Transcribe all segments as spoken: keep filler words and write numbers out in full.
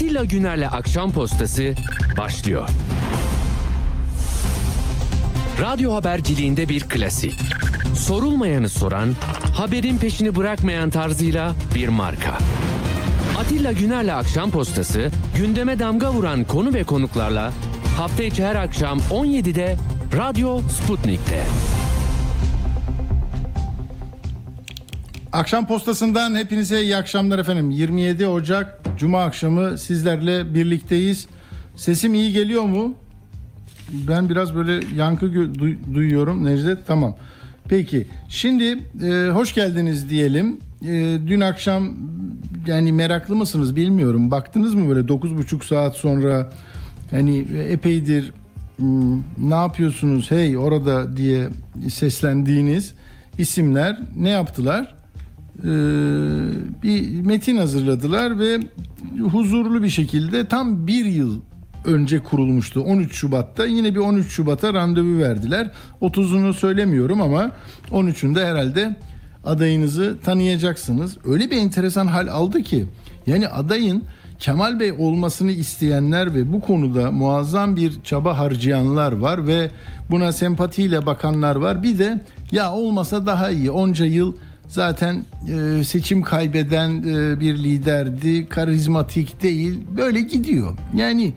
Atilla Güner'le Akşam Postası başlıyor. Radyo haberciliğinde bir klasik. Sorulmayanı soran, haberin peşini bırakmayan tarzıyla bir marka. Atilla Güner'le Akşam Postası, gündeme damga vuran konu ve konuklarla hafta içi her akşam on yedide Radyo Sputnik'te. Akşam Postası'ndan hepinize iyi akşamlar efendim. yirmi yedi Ocak Cuma akşamı sizlerle birlikteyiz. Sesim iyi geliyor mu? Ben biraz böyle yankı gö- duyuyorum Necdet. Tamam. Peki şimdi e, hoş geldiniz diyelim. E, dün akşam, yani meraklı mısınız bilmiyorum. Baktınız mı böyle dokuz buçuk saat sonra, hani epeydir ne yapıyorsunuz hey orada diye seslendiğiniz isimler ne yaptılar? Ee, bir metin hazırladılar ve huzurlu bir şekilde tam bir yıl önce kurulmuştu. on üç Şubat'ta yine bir on üç Şubat'a randevu verdiler. otuzunu söylemiyorum ama on üçünde herhalde adayınızı tanıyacaksınız. Öyle bir enteresan hal aldı ki, yani adayın Kemal Bey olmasını isteyenler ve bu konuda muazzam bir çaba harcayanlar var ve buna sempatiyle bakanlar var. Bir de ya olmasa daha iyi, onca yıl zaten e, seçim kaybeden e, bir liderdi, karizmatik değil, böyle gidiyor. Yani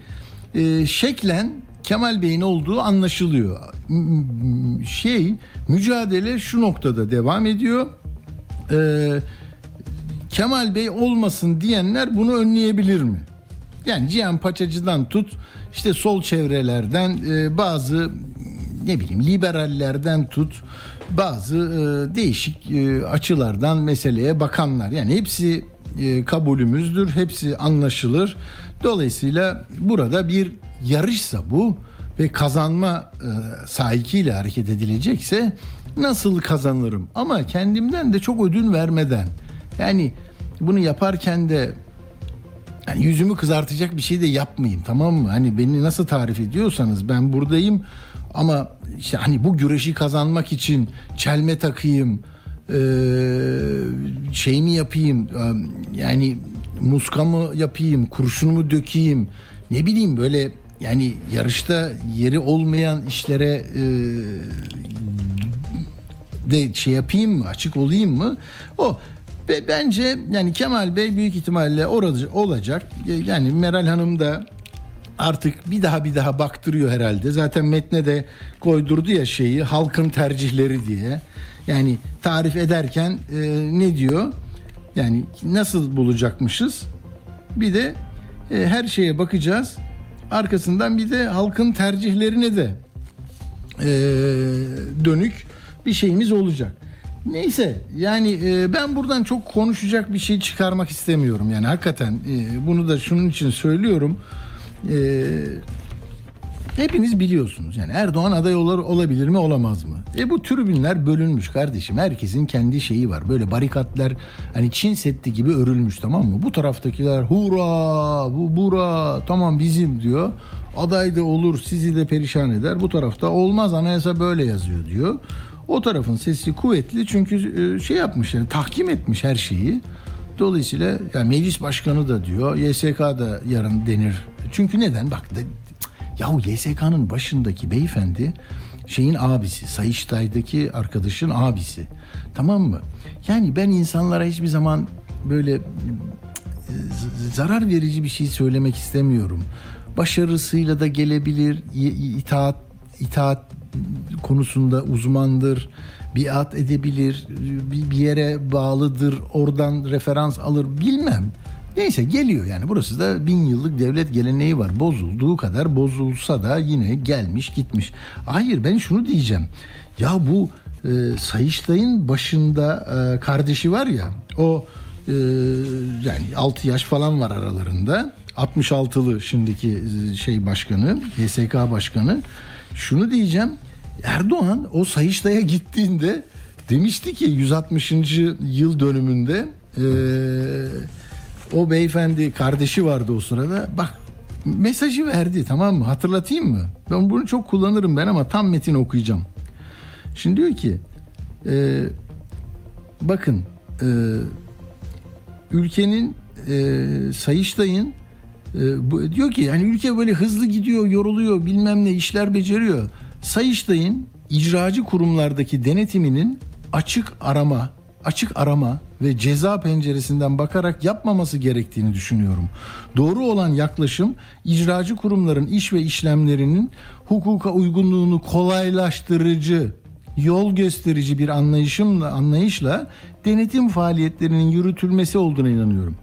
e, şeklen Kemal Bey'in olduğu anlaşılıyor. M- şey mücadele şu noktada devam ediyor. E, Kemal Bey olmasın diyenler bunu önleyebilir mi? Yani Cihan Paçacı'dan tut, işte sol çevrelerden, e, bazı ne bileyim liberallerden tut, bazı e, değişik e, açılardan meseleye bakanlar. Yani hepsi e, kabulümüzdür, hepsi anlaşılır. Dolayısıyla burada bir yarışsa bu ve kazanma e, sahikiyle hareket edilecekse nasıl kazanırım? Ama kendimden de çok ödün vermeden, yani bunu yaparken de yani yüzümü kızartacak bir şey de yapmayayım, tamam mı? Hani beni nasıl tarif ediyorsanız ben buradayım. Ama işte hani bu güreşi kazanmak için çelme takayım, şey mi yapayım, yani muskamı yapayım, kurşunumu dökeyim, ne bileyim böyle, yani yarışta yeri olmayan işlere de şey yapayım mı, açık olayım mı? O ve bence yani Kemal Bey büyük ihtimalle orada olacak. Yani Meral Hanım da artık bir daha bir daha baktırıyor herhalde. Zaten metne de koydurdu ya şeyi, halkın tercihleri diye. Yani tarif ederken e, ne diyor? Yani nasıl bulacakmışız? Bir de e, her şeye bakacağız. Arkasından bir de halkın tercihlerine de e, dönük bir şeyimiz olacak. Neyse, yani e, ben buradan çok konuşacak bir şey çıkarmak istemiyorum. Yani hakikaten e, bunu da şunun için söylüyorum. Ee, hepiniz biliyorsunuz yani Erdoğan aday olur, olabilir mi olamaz mı? E bu tribünler bölünmüş kardeşim, herkesin kendi şeyi var, böyle barikatlar hani Çin Seddi gibi örülmüş, tamam mı? Bu taraftakiler hurra bu bura tamam bizim diyor, aday da olur sizi de perişan eder, bu tarafta olmaz anayasa böyle yazıyor diyor. O tarafın sesi kuvvetli çünkü şey yapmış, yani tahkim etmiş her şeyi. Dolayısıyla yani meclis başkanı da diyor, Y S K da yarın denir. Çünkü neden? Bak de, yahu Y S K'nın başındaki beyefendi şeyin abisi, Sayıştay'daki arkadaşın abisi. Tamam mı? Yani ben insanlara hiçbir zaman böyle zarar verici bir şey söylemek istemiyorum. Başarısıyla da gelebilir, itaat, itaat konusunda uzmandır, biat edebilir, bir yere bağlıdır, oradan referans alır, bilmem. Neyse, geliyor yani. Burası da bin yıllık devlet geleneği var. Bozulduğu kadar bozulsa da yine gelmiş gitmiş. Hayır, ben şunu diyeceğim. Ya bu e, Sayıştay'ın başında e, kardeşi var ya, o e, yani altı yaş falan var aralarında. altmış altılı şimdiki şey başkanı, Y S K başkanı. Şunu diyeceğim. Erdoğan o Sayıştay'a gittiğinde demişti ki yüz altmışıncı yıl dönümünde e, o beyefendi kardeşi vardı o sırada. Bak mesajı verdi, tamam mı? Hatırlatayım mı? Ben bunu çok kullanırım ben ama tam metin okuyacağım. Şimdi diyor ki e, bakın e, ülkenin e, Sayıştay'ın E, diyor ki yani ülke böyle hızlı gidiyor, yoruluyor, bilmem ne işler beceriyor. Sayıştay'ın icracı kurumlardaki denetiminin açık arama, açık arama ve ceza penceresinden bakarak yapmaması gerektiğini düşünüyorum. Doğru olan yaklaşım icracı kurumların iş ve işlemlerinin hukuka uygunluğunu kolaylaştırıcı, yol gösterici bir anlayışımla, anlayışla denetim faaliyetlerinin yürütülmesi olduğuna inanıyorum.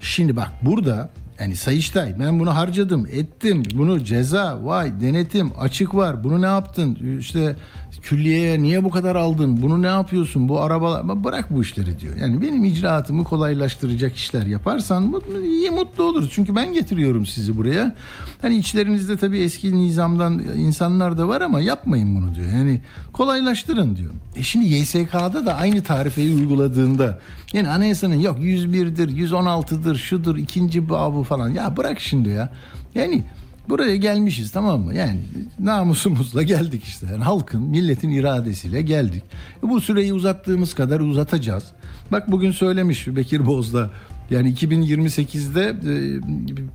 Şimdi bak burada yani Sayıştay ben bunu harcadım, ettim, bunu ceza, vay denetim, açık var, bunu ne yaptın, işte külliyeye niye bu kadar aldın, bunu ne yapıyorsun, bu arabalar, bırak bu işleri diyor. Yani benim icraatımı kolaylaştıracak işler yaparsan iyi, mutlu oluruz. Çünkü ben getiriyorum sizi buraya. Hani içlerinizde tabii eski nizamdan insanlar da var ama yapmayın bunu diyor. Yani kolaylaştırın diyor. E şimdi Y S K'da da aynı tarifeyi uyguladığında yani anayasanın yok yüz birdir, yüz on altıdır, şudur, ikinci babı falan. Ya bırak şimdi ya. Yani buraya gelmişiz, tamam mı? Yani namusumuzla geldik işte. Yani halkın, milletin iradesiyle geldik. Bu süreyi uzattığımız kadar uzatacağız. Bak bugün söylemiş Bekir Bozdağ. Yani iki bin yirmi sekizde e,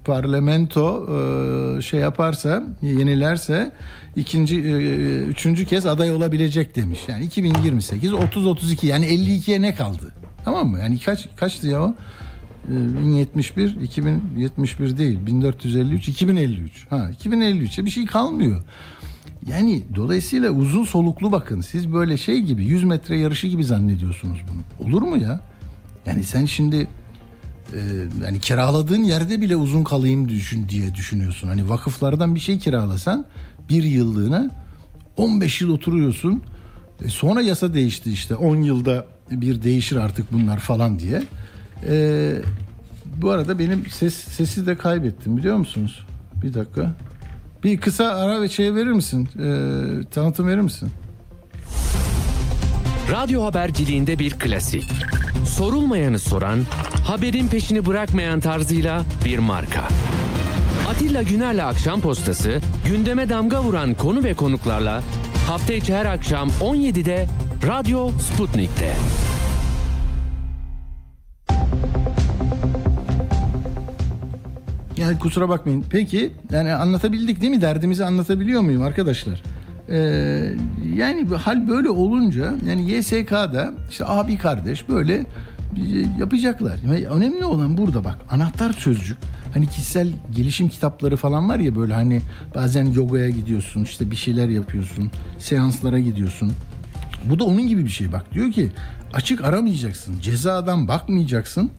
parlamento e, şey yaparsa, yenilerse ikinci, e, üçüncü kez aday olabilecek demiş. Yani iki bin yirmi sekiz, otuz otuz iki yani elli ikiye ne kaldı? Tamam mı? Yani kaç kaçtı ya o? bin yetmiş bir, iki bin yetmiş bir değil, bin dört yüz elli üç, iki bin elli üç. Ha, iki bin elli üçe bir şey kalmıyor. Yani dolayısıyla uzun soluklu bakın. Siz böyle şey gibi yüz metre yarışı gibi zannediyorsunuz bunu. Olur mu ya? Yani sen şimdi e, yani kiraladığın yerde bile uzun kalayım düşün diye düşünüyorsun. Hani vakıflardan bir şey kiralasan bir yıllığına on beş yıl oturuyorsun. E, sonra yasa değişti işte. on yılda bir değişir artık bunlar falan diye. Ee, bu arada benim ses, sesi de kaybettim biliyor musunuz? Bir dakika. Bir kısa ara ve şey verir misin? Ee, tanıtım verir misin? Radyo haberciliğinde bir klasik. Sorulmayanı soran, haberin peşini bırakmayan tarzıyla bir marka. Atilla Güner'le Akşam Postası, gündeme damga vuran konu ve konuklarla hafta içi her akşam on yedide Radyo Sputnik'te. Yani kusura bakmayın. Peki yani anlatabildik değil mi? Derdimizi anlatabiliyor muyum arkadaşlar? Ee, yani hal böyle olunca yani Y S K'da işte abi kardeş böyle yapacaklar. Yani önemli olan burada bak anahtar sözcük. Hani kişisel gelişim kitapları falan var ya böyle hani bazen yogaya gidiyorsun işte bir şeyler yapıyorsun. Seanslara gidiyorsun. Bu da onun gibi bir şey bak. Diyor ki açık aramayacaksın. Cezadan bakmayacaksın.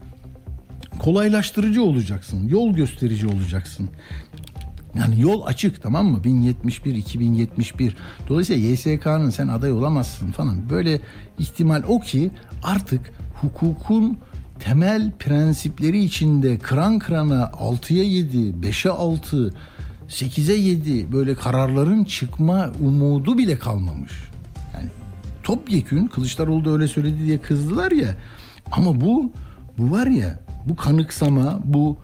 Kolaylaştırıcı olacaksın, yol gösterici olacaksın. Yani yol açık, tamam mı? bin yetmiş bir, iki bin yetmiş bir. Dolayısıyla Y S K'nın sen aday olamazsın falan. Böyle ihtimal o ki artık hukukun temel prensipleri içinde kıran kırana altıya yedi, beşe altı, sekize yedi böyle kararların çıkma umudu bile kalmamış. Yani topyekün Kılıçdaroğlu da öyle söyledi diye kızdılar ya. Ama bu bu var ya Bu kanıksama, bu,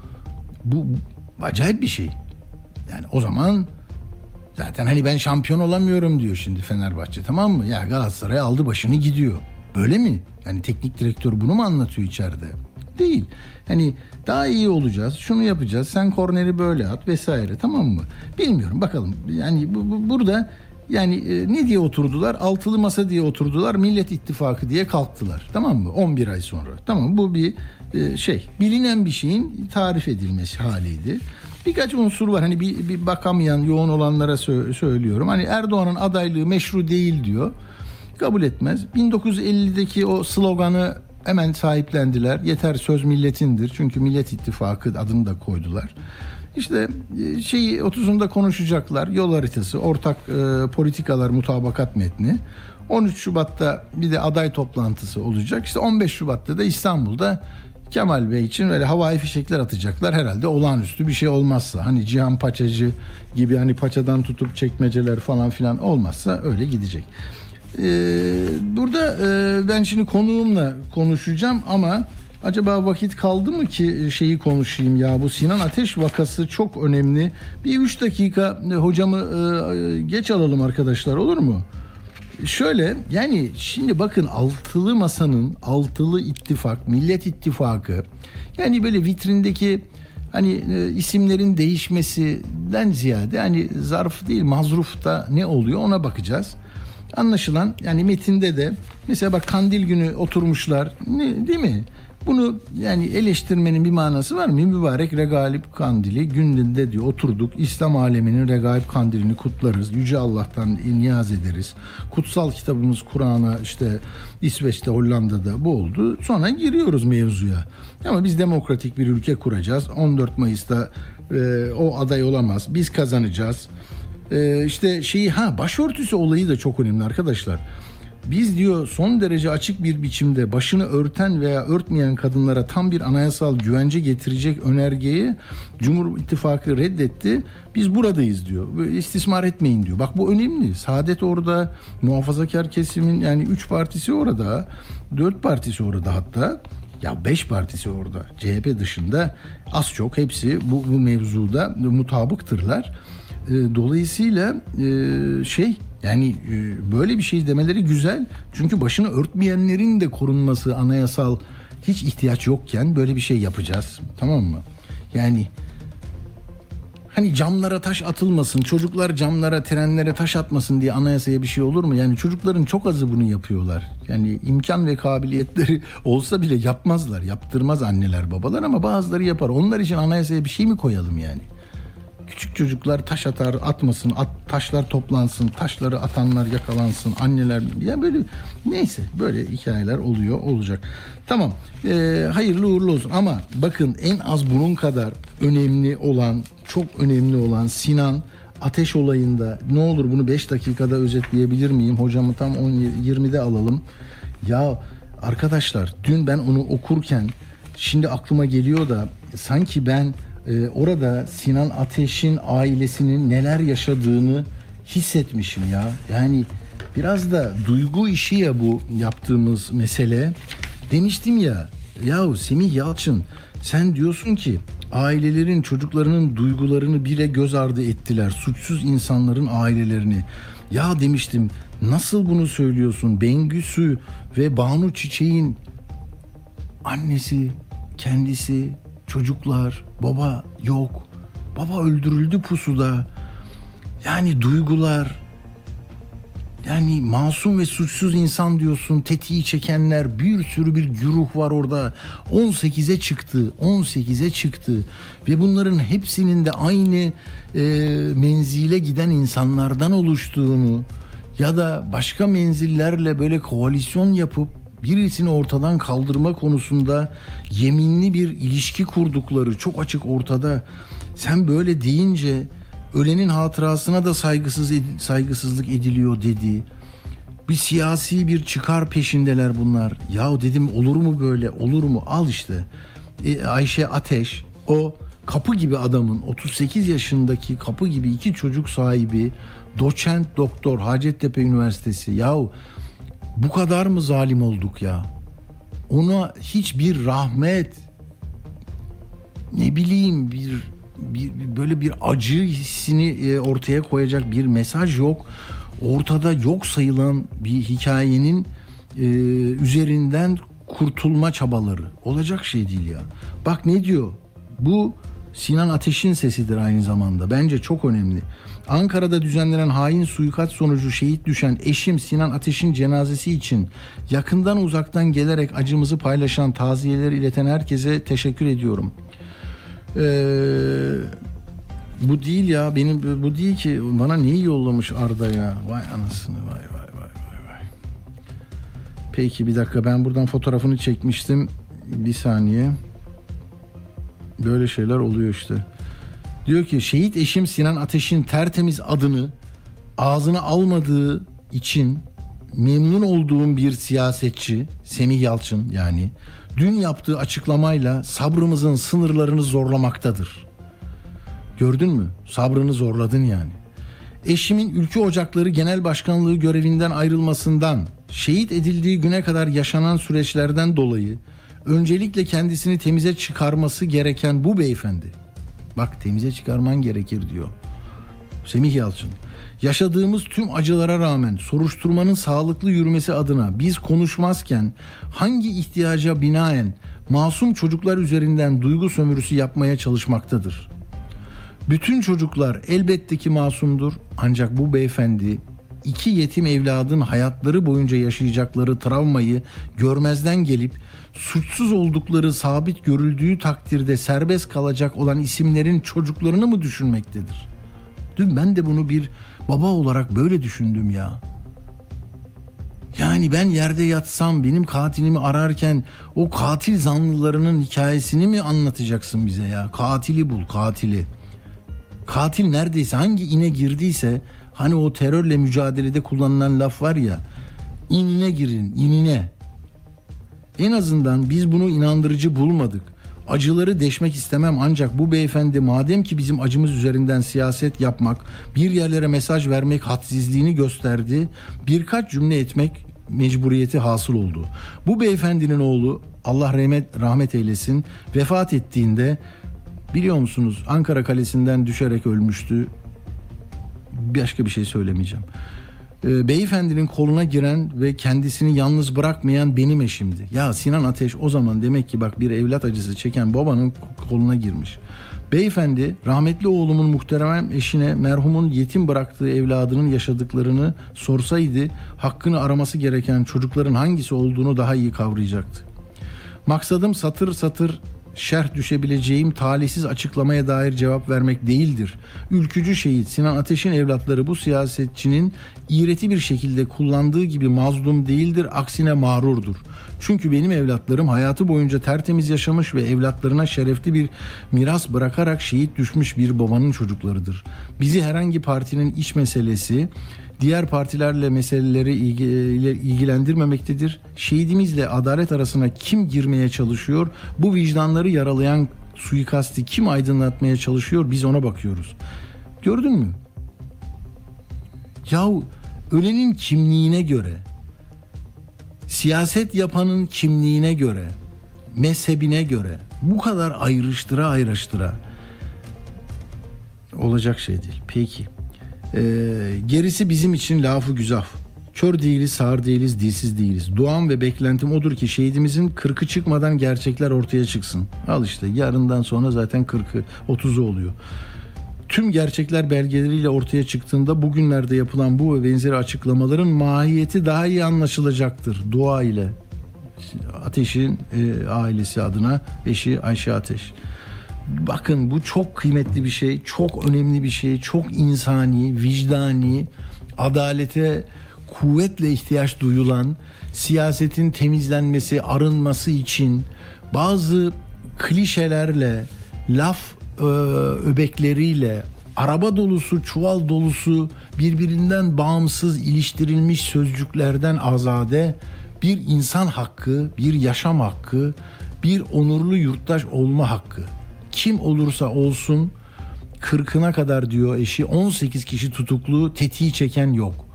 bu bu acayip bir şey. Yani o zaman zaten hani ben şampiyon olamıyorum diyor şimdi Fenerbahçe, tamam mı? Ya Galatasaray aldı başını gidiyor. Böyle mi? Yani teknik direktör bunu mu anlatıyor içeride? Değil. Hani daha iyi olacağız, şunu yapacağız, sen korneri böyle at vesaire, tamam mı? Bilmiyorum, bakalım. Yani bu, bu, burada yani e, ne diye oturdular? Altılı masa diye oturdular, Millet İttifakı diye kalktılar, tamam mı? on bir ay sonra. Tamam, bu bir şey, bilinen bir şeyin tarif edilmesi haliydi. Birkaç unsur var. Hani bir, bir bakamayan, yoğun olanlara sö- söylüyorum. Hani Erdoğan'ın adaylığı meşru değil diyor. Kabul etmez. bin dokuz yüz ellideki o sloganı hemen sahiplendiler. Yeter söz milletindir. Çünkü Millet İttifakı adını da koydular. İşte şeyi otuzunda konuşacaklar. Yol haritası, ortak e, politikalar, mutabakat metni. on üç Şubat'ta bir de aday toplantısı olacak. İşte on beş Şubat'ta da İstanbul'da Kemal Bey için öyle havai fişekler atacaklar herhalde, olağanüstü bir şey olmazsa. Hani Cihan Paçacı gibi hani paçadan tutup çekmeceler falan filan olmazsa öyle gidecek. Ee, burada e, ben şimdi konuğumla konuşacağım ama acaba vakit kaldı mı ki şeyi konuşayım ya, bu Sinan Ateş vakası çok önemli. Bir üç dakika hocamı e, geç alalım arkadaşlar, olur mu? Şöyle yani şimdi bakın altılı masanın, altılı ittifak, Millet İttifakı yani böyle vitrindeki hani e, isimlerin değişmesinden ziyade hani zarf değil mazrufta ne oluyor ona bakacağız. Anlaşılan yani metinde de mesela bak Kandil günü oturmuşlar, ne, değil mi? Bunu yani eleştirmenin bir manası var mı? Mübarek regaip kandili gündünde diyor, oturduk. İslam aleminin regaip kandilini kutlarız. Yüce Allah'tan niyaz ederiz. Kutsal kitabımız Kur'an'a işte İsveç'te, Hollanda'da bu oldu. Sonra giriyoruz mevzuya. Ama biz demokratik bir ülke kuracağız. on dört Mayıs'ta e, o aday olamaz. Biz kazanacağız. E, işte şeyi ha başörtüsü olayı da çok önemli arkadaşlar. Biz diyor son derece açık bir biçimde başını örten veya örtmeyen kadınlara tam bir anayasal güvence getirecek önergeyi Cumhur İttifakı reddetti. Biz buradayız diyor. İstismar etmeyin diyor. Bak bu önemli. Saadet orada, muhafazakar kesimin yani üç partisi orada, dört partisi orada hatta. Ya beş partisi orada. C H P dışında az çok hepsi bu, bu mevzuda mutabıktırlar. Dolayısıyla şey... Yani böyle bir şey demeleri güzel. Çünkü başını örtmeyenlerin de korunması anayasal hiç ihtiyaç yokken böyle bir şey yapacağız. Tamam mı? Yani hani camlara taş atılmasın, çocuklar camlara, trenlere taş atmasın diye anayasaya bir şey olur mu? Yani çocukların çok azı bunu yapıyorlar. Yani imkan ve kabiliyetleri olsa bile yapmazlar. Yaptırmaz anneler, babalar ama bazıları yapar. Onlar için anayasaya bir şey mi koyalım yani? Küçük çocuklar taş atar, atmasın, at, taşlar toplansın, taşları atanlar yakalansın, anneler... Yani böyle neyse böyle hikayeler oluyor, olacak. Tamam, ee, hayırlı uğurlu olsun ama bakın en az bunun kadar önemli olan, çok önemli olan Sinan Ateş olayında, ne olur bunu beş dakikada özetleyebilir miyim? Hocamı tam on yirmide alalım. Ya arkadaşlar dün ben onu okurken şimdi aklıma geliyor da sanki ben... Orada Sinan Ateş'in ailesinin neler yaşadığını hissetmişim ya. Yani biraz da duygu işi ya bu yaptığımız mesele. Demiştim ya, yahu Semih Yalçın sen diyorsun ki ailelerin çocuklarının duygularını bile göz ardı ettiler. Suçsuz insanların ailelerini. Ya demiştim nasıl bunu söylüyorsun? Bengüsü ve Banu Çiçek'in annesi, kendisi, çocuklar, baba yok, baba öldürüldü pusuda. Yani duygular, yani masum ve suçsuz insan diyorsun, tetiği çekenler, bir sürü bir güruh var orada. on sekize çıktı, on sekize çıktı ve bunların hepsinin de aynı e, menzile giden insanlardan oluştuğunu ya da başka menzillerle böyle koalisyon yapıp birisini ortadan kaldırma konusunda yeminli bir ilişki kurdukları çok açık ortada. Sen böyle deyince ölenin hatırasına da saygısız ed- saygısızlık ediliyor dedi. Bir siyasi bir çıkar peşindeler bunlar. Yahu dedim olur mu böyle, olur mu? Al işte e, Ayşe Ateş, o kapı gibi adamın, otuz sekiz yaşındaki kapı gibi iki çocuk sahibi, doçent doktor, Hacettepe Üniversitesi. Yahu bu kadar mı zalim olduk ya? Ona hiçbir rahmet, ne bileyim bir, bir böyle bir acı hissini ortaya koyacak bir mesaj yok. Ortada yok sayılan bir hikayenin e, üzerinden kurtulma çabaları. Olacak şey değil ya. Bak ne diyor? Bu Sinan Ateş'in sesidir aynı zamanda. Bence çok önemli. Ankara'da düzenlenen hain suikast sonucu şehit düşen eşim Sinan Ateş'in cenazesi için yakından uzaktan gelerek acımızı paylaşan, taziyeleri ileten herkese teşekkür ediyorum. Ee, bu değil ya, benim bu değil ki, bana neyi yollamış Arda ya? Vay anasını, vay vay vay vay vay. Peki bir dakika, ben buradan fotoğrafını çekmiştim. Bir saniye. Böyle şeyler oluyor işte. Diyor ki şehit eşim Sinan Ateş'in tertemiz adını ağzına almadığı için memnun olduğum bir siyasetçi Semih Yalçın yani dün yaptığı açıklamayla sabrımızın sınırlarını zorlamaktadır. Gördün mü? Sabrını zorladın yani. Eşimin Ülkü Ocakları Genel Başkanlığı görevinden ayrılmasından şehit edildiği güne kadar yaşanan süreçlerden dolayı öncelikle kendisini temize çıkarması gereken bu beyefendi. Bak temize çıkarman gerekir diyor Semih Yalçın. Yaşadığımız tüm acılara rağmen soruşturmanın sağlıklı yürümesi adına biz konuşmazken hangi ihtiyaca binaen masum çocuklar üzerinden duygu sömürüsü yapmaya çalışmaktadır. Bütün çocuklar elbette ki masumdur, ancak bu beyefendi iki yetim evladın hayatları boyunca yaşayacakları travmayı görmezden gelip suçsuz oldukları sabit görüldüğü takdirde serbest kalacak olan isimlerin çocuklarını mı düşünmektedir? Dün ben de bunu bir baba olarak böyle düşündüm ya. Yani ben yerde yatsam benim katilimi ararken o katil zanlılarının hikayesini mi anlatacaksın bize ya? Katili bul, katili. Katil neredeyse, hangi ine girdiyse, hani o terörle mücadelede kullanılan laf var ya, inine girin, inine. En azından biz bunu inandırıcı bulmadık. Acıları deşmek istemem, ancak bu beyefendi madem ki bizim acımız üzerinden siyaset yapmak, bir yerlere mesaj vermek hadsizliğini gösterdi, birkaç cümle etmek mecburiyeti hasıl oldu. Bu beyefendinin oğlu, Allah rahmet, rahmet eylesin, vefat ettiğinde biliyor musunuz Ankara Kalesi'nden düşerek ölmüştü. Başka bir şey söylemeyeceğim. Beyefendinin koluna giren ve kendisini yalnız bırakmayan benim eşimdi. Ya Sinan Ateş o zaman demek ki bak bir evlat acısı çeken babanın koluna girmiş. Beyefendi rahmetli oğlumun muhterem eşine merhumun yetim bıraktığı evladının yaşadıklarını sorsaydı hakkını araması gereken çocukların hangisi olduğunu daha iyi kavrayacaktı. Maksadım satır satır şerh düşebileceğim talihsiz açıklamaya dair cevap vermek değildir. Ülkücü şehit Sinan Ateş'in evlatları bu siyasetçinin iğreti bir şekilde kullandığı gibi mazlum değildir, aksine mağrurdur. Çünkü benim evlatlarım hayatı boyunca tertemiz yaşamış ve evlatlarına şerefli bir miras bırakarak şehit düşmüş bir babanın çocuklarıdır. Bizi herhangi partinin iç meselesi, diğer partilerle meseleleri ilgilendirmemektedir. Şehidimizle adalet arasına kim girmeye çalışıyor, bu vicdanları yaralayan suikasti kim aydınlatmaya çalışıyor, biz ona bakıyoruz. Gördün mü? Yahu ölenin kimliğine göre, siyaset yapanın kimliğine göre, mezhebine göre bu kadar ayrıştıra ayrıştıra olacak şey değil. Peki. Ee, gerisi bizim için lafı güzaf. Kör değiliz, sağır değiliz, dilsiz değiliz. Duam ve beklentim odur ki şehidimizin kırkı çıkmadan gerçekler ortaya çıksın. Al işte yarından sonra zaten kırkı, otuzu oluyor. Tüm gerçekler belgeleriyle ortaya çıktığında bugünlerde yapılan bu ve benzeri açıklamaların mahiyeti daha iyi anlaşılacaktır. Dua ile Ateş'in e, ailesi adına, eşi Ayşe Ateş. Bakın bu çok kıymetli bir şey, çok önemli bir şey, çok insani, vicdani, adalete kuvvetle ihtiyaç duyulan, siyasetin temizlenmesi, arınması için bazı klişelerle, laf öbekleriyle, araba dolusu, çuval dolusu, birbirinden bağımsız iliştirilmiş sözcüklerden azade bir insan hakkı, bir yaşam hakkı, bir onurlu yurttaş olma hakkı. Kim olursa olsun kırkına kadar diyor eşi, on sekiz kişi tutuklu, tetiği çeken yok.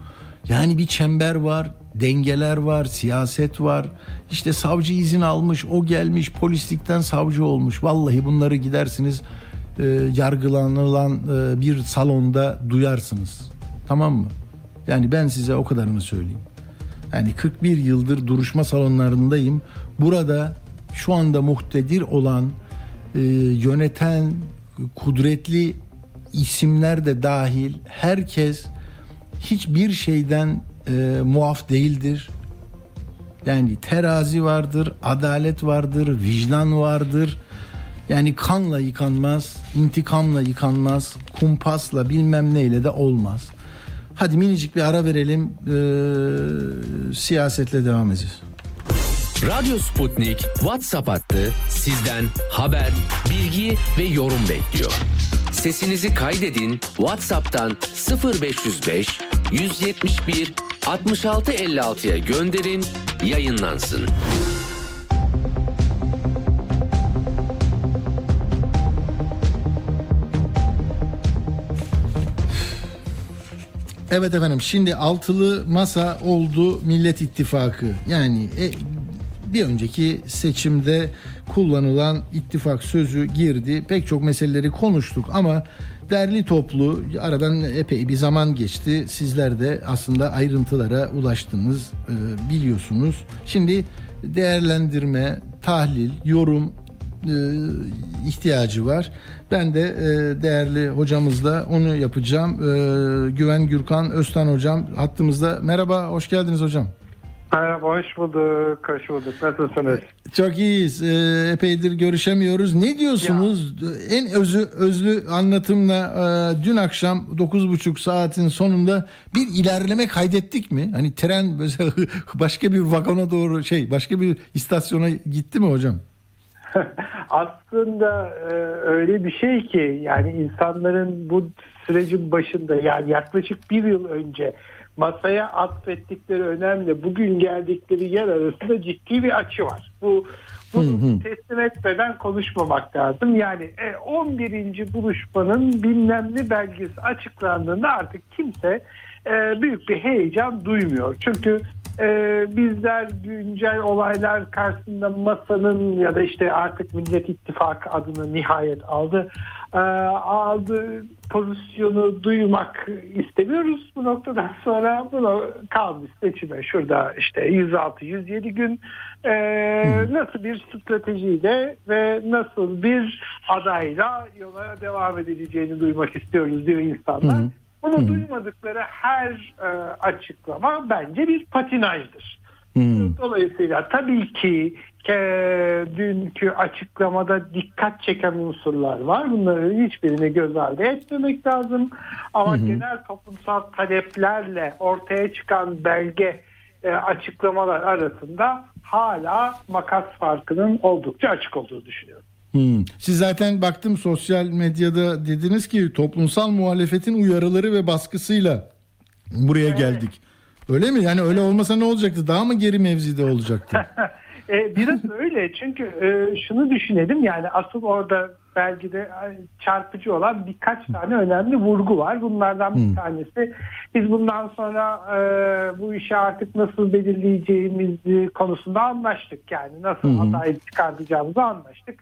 Yani bir çember var, dengeler var, siyaset var. İşte savcı izin almış, o gelmiş, polislikten savcı olmuş. Vallahi bunları gidersiniz e, yargılanılan e, bir salonda duyarsınız. Tamam mı? Yani ben size o kadarını söyleyeyim. Yani kırk bir yıldır duruşma salonlarındayım. Burada şu anda muhtedir olan, Ee, yöneten kudretli isimler de dahil herkes hiçbir şeyden e, muaf değildir. Yani terazi vardır, adalet vardır, vicdan vardır. Yani kanla yıkanmaz, intikamla yıkanmaz, kumpasla bilmem neyle de olmaz. Hadi minicik bir ara verelim, ee, siyasetle devam edeceğiz. Radyo Sputnik WhatsApp hattı sizden haber, bilgi ve yorum bekliyor. Sesinizi kaydedin, WhatsApp'tan sıfır beş yüz beş, yüz yetmiş bir, altmış altı elli altıya gönderin, yayınlansın. Evet efendim, şimdi altılı masa oldu Millet İttifakı. Yani... E- Bir önceki seçimde kullanılan ittifak sözü girdi. Pek çok meseleleri konuştuk ama derli toplu, aradan epey bir zaman geçti. Sizler de aslında ayrıntılara ulaştınız, biliyorsunuz. Şimdi değerlendirme, tahlil, yorum e, ihtiyacı var. Ben de e, değerli hocamızla onu yapacağım. E, Güven Gürkan Öztan hocam hattımızda. Merhaba, hoş geldiniz hocam. Merhaba, hoş bulduk, hoş bulduk. Nasılsınız? Çok iyiyiz. E, epeydir görüşemiyoruz. Ne diyorsunuz? Ya. En özü, özlü anlatımla e, dün akşam dokuz buçuk saatin sonunda bir ilerleme kaydettik mi? Hani tren başka bir vagona doğru şey, başka bir istasyona gitti mi hocam? Aslında e, öyle bir şey ki yani insanların bu sürecin başında yani yaklaşık bir yıl önce masaya atfettikleri önemli. Bugün geldikleri yer arasında ciddi bir açı var. Bu bunu hı hı. teslim etmeden konuşmamak lazım. Yani e, on birinci buluşmanın bilmem ne belgesi açıklandığında artık kimse e, büyük bir heyecan duymuyor. Çünkü e, bizler güncel olaylar karşısında masanın ya da işte artık Millet İttifakı adını nihayet aldı. aldığı pozisyonu duymak istemiyoruz. Bu noktadan sonra buna kalmış seçime. Şurada işte yüz altı yüz yedi gün e, nasıl bir stratejiyle ve nasıl bir adayla yola devam edileceğini duymak istiyoruz diyor insanlar. Bunu duymadıkları her e, açıklama bence bir patinajdır. Hmm. Dolayısıyla tabii ki e, dünkü açıklamada dikkat çeken unsurlar var. Bunların hiçbirini göz ardı etmemek lazım. Ama hmm. genel toplumsal taleplerle ortaya çıkan belge e, açıklamalar arasında hala makas farkının oldukça açık olduğunu düşünüyorum. Hmm. Siz zaten baktım sosyal medyada dediniz ki toplumsal muhalefetin uyarıları ve baskısıyla buraya evet. geldik. Öyle mi? Yani öyle olmasa ne olacaktı? Daha mı geri mevzide olacaktı? e, biraz öyle. Çünkü e, şunu düşünelim. Yani asıl orada belki de çarpıcı olan birkaç tane önemli vurgu var. Bunlardan bir tanesi biz bundan sonra e, bu işi artık nasıl belirleyeceğimiz konusunda anlaştık. Yani nasıl adayı çıkartacağımızı anlaştık.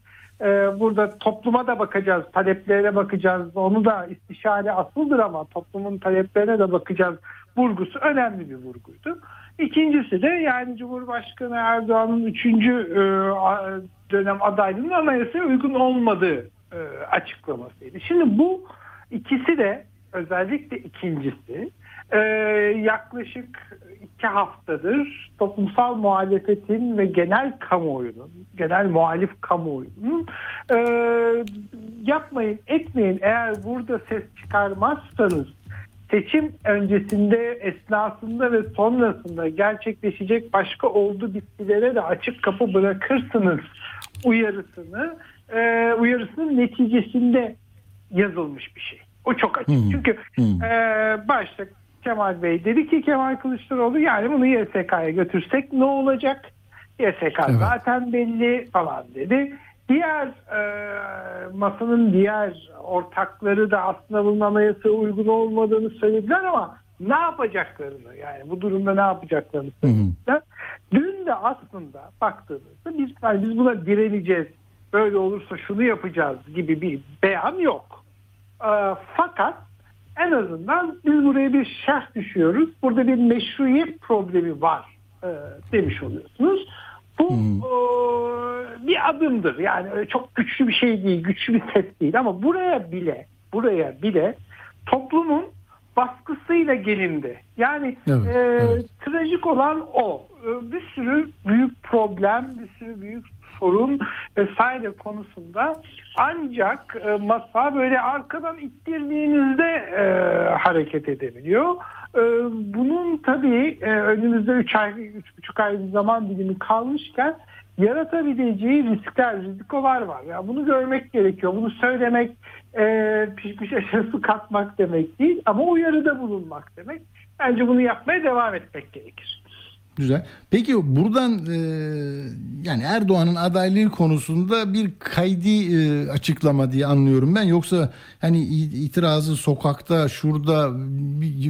Burada topluma da bakacağız, taleplere bakacağız. Onu da istişare asıldır ama toplumun taleplerine de bakacağız vurgusu önemli bir vurguydu. İkincisi de yani Cumhurbaşkanı Erdoğan'ın üçüncü dönem adaylığının anayasaya uygun olmadığı açıklamasıydı. Şimdi bu ikisi de özellikle ikincisi yaklaşık iki haftadır toplumsal muhalefetin ve genel kamuoyunun, genel muhalif kamuoyunun e, yapmayın etmeyin eğer burada ses çıkarmazsanız seçim öncesinde, esnasında ve sonrasında gerçekleşecek başka oldu bittilere de açık kapı bırakırsınız uyarısını e, uyarısının neticesinde yazılmış bir şey. O çok açık. Hmm. Çünkü hmm. E, başta Kemal Bey dedi ki Kemal Kılıçdaroğlu yani bunu Y S K'ya götürsek ne olacak? Y S K evet. zaten belli falan dedi. Diğer e, masanın diğer ortakları da aslında bunun anayasaya uygun olmadığını söylediler ama ne yapacaklarını yani bu durumda ne yapacaklarını söylediler. Hı hı. Dün de aslında baktığımızda biz, yani biz buna direneceğiz, böyle olursa şunu yapacağız gibi bir beyan yok. E, fakat en azından biz buraya bir şerh düşüyoruz. Burada bir meşruiyet problemi var e, demiş oluyorsunuz. Bu hmm. e, bir adımdır. Yani çok güçlü bir şey değil, güçlü bir ses değil. Ama buraya bile, buraya bile toplumun baskısıyla gelindi. Yani evet, e, evet. trajik olan o. Bir sürü büyük problem, bir sürü büyük sorun vesaire konusunda ancak masa böyle arkadan ittirdiğinizde e, hareket edebiliyor. E, bunun tabii e, önümüzde üç ay, üç buçuk ay bir zaman dilimi kalmışken yaratabileceği riskler, rizikolar var. Yani bunu görmek gerekiyor. Bunu söylemek e, pişmiş aşası katmak demek değil ama uyarıda bulunmak demek. Bence bunu yapmaya devam etmek gerekir. Güzel. Peki buradan e, yani Erdoğan'ın adaylığı konusunda bir kaydi e, açıklama diye anlıyorum ben. Yoksa hani itirazı sokakta, şurada,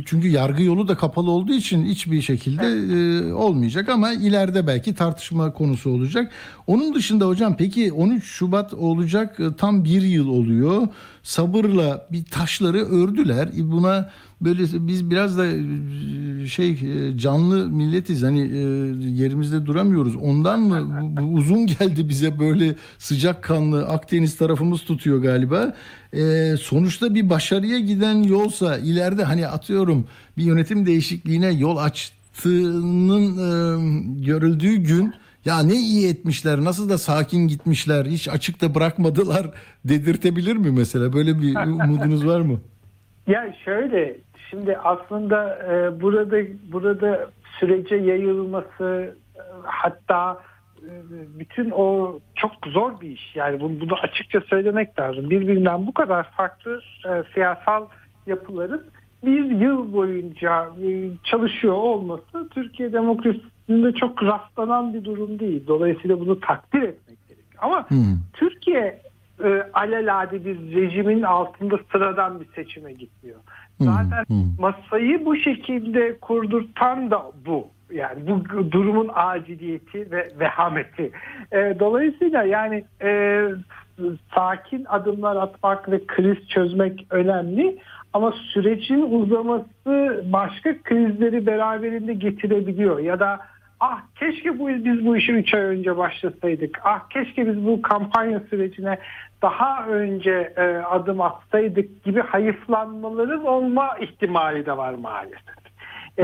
çünkü yargı yolu da kapalı olduğu için hiçbir şekilde e, olmayacak ama ileride belki tartışma konusu olacak. Onun dışında hocam peki on üç Şubat olacak, tam bir yıl oluyor. sabırla bir taşları ördüler. Buna böyle biz biraz da şey canlı milletiz, hani yerimizde duramıyoruz. Ondan mı bu, bu uzun geldi bize, böyle sıcakkanlı Akdeniz tarafımız tutuyor galiba. Ee, sonuçta bir başarıya giden yolsa, ileride hani atıyorum bir yönetim değişikliğine yol açtığının e, görüldüğü gün, ya ne iyi etmişler, nasıl da sakin gitmişler, hiç açıkta bırakmadılar dedirtebilir mi mesela? Böyle bir umudunuz var mı? Ya şöyle, şimdi aslında e, burada burada sürece yayılması, e, hatta e, bütün o çok zor bir iş. Yani bunu, bunu açıkça söylemek lazım. Birbirinden bu kadar farklı e, siyasal yapıların bir yıl boyunca e, çalışıyor olması Türkiye demokrasisinde çok rastlanan bir durum değil. Dolayısıyla bunu takdir etmek gerekiyor. Ama hmm. Türkiye E, alelade bir rejimin altında sıradan bir seçime gitmiyor. Zaten hmm, hmm. masayı bu şekilde kurdurtan da bu. Yani bu durumun aciliyeti ve vehameti. E, dolayısıyla yani e, sakin adımlar atmak ve kriz çözmek önemli. Ama sürecin uzaması başka krizleri beraberinde getirebiliyor. Ya da ah keşke bu, biz bu işi üç ay önce başlasaydık. Ah keşke biz bu kampanya sürecine daha önce e, adım atsaydık gibi hayıflanmaların olma ihtimali de var maalesef. E,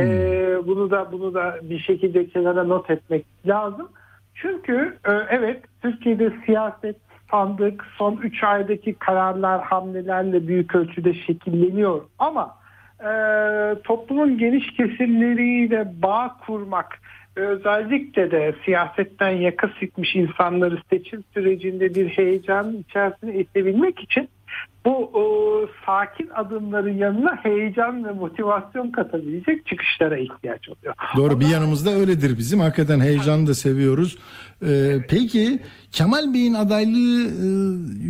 bunu da bunu da bir şekilde kenara not etmek lazım. Çünkü e, evet, Türkiye'de siyaset, sandık, son üç aydaki kararlar, hamlelerle büyük ölçüde şekilleniyor. Ama e, toplumun geniş kesimleriyle bağ kurmak, özellikle de siyasetten yaka sıkmış insanları seçim sürecinde bir heyecanın içerisine itebilmek için bu o, sakin adımların yanına heyecan ve motivasyon katabilecek çıkışlara ihtiyaç oluyor. Doğru. Ama bir yanımızda öyledir bizim. Hakikaten heyecanı da seviyoruz. Ee, evet. Peki Kemal Bey'in adaylığı e,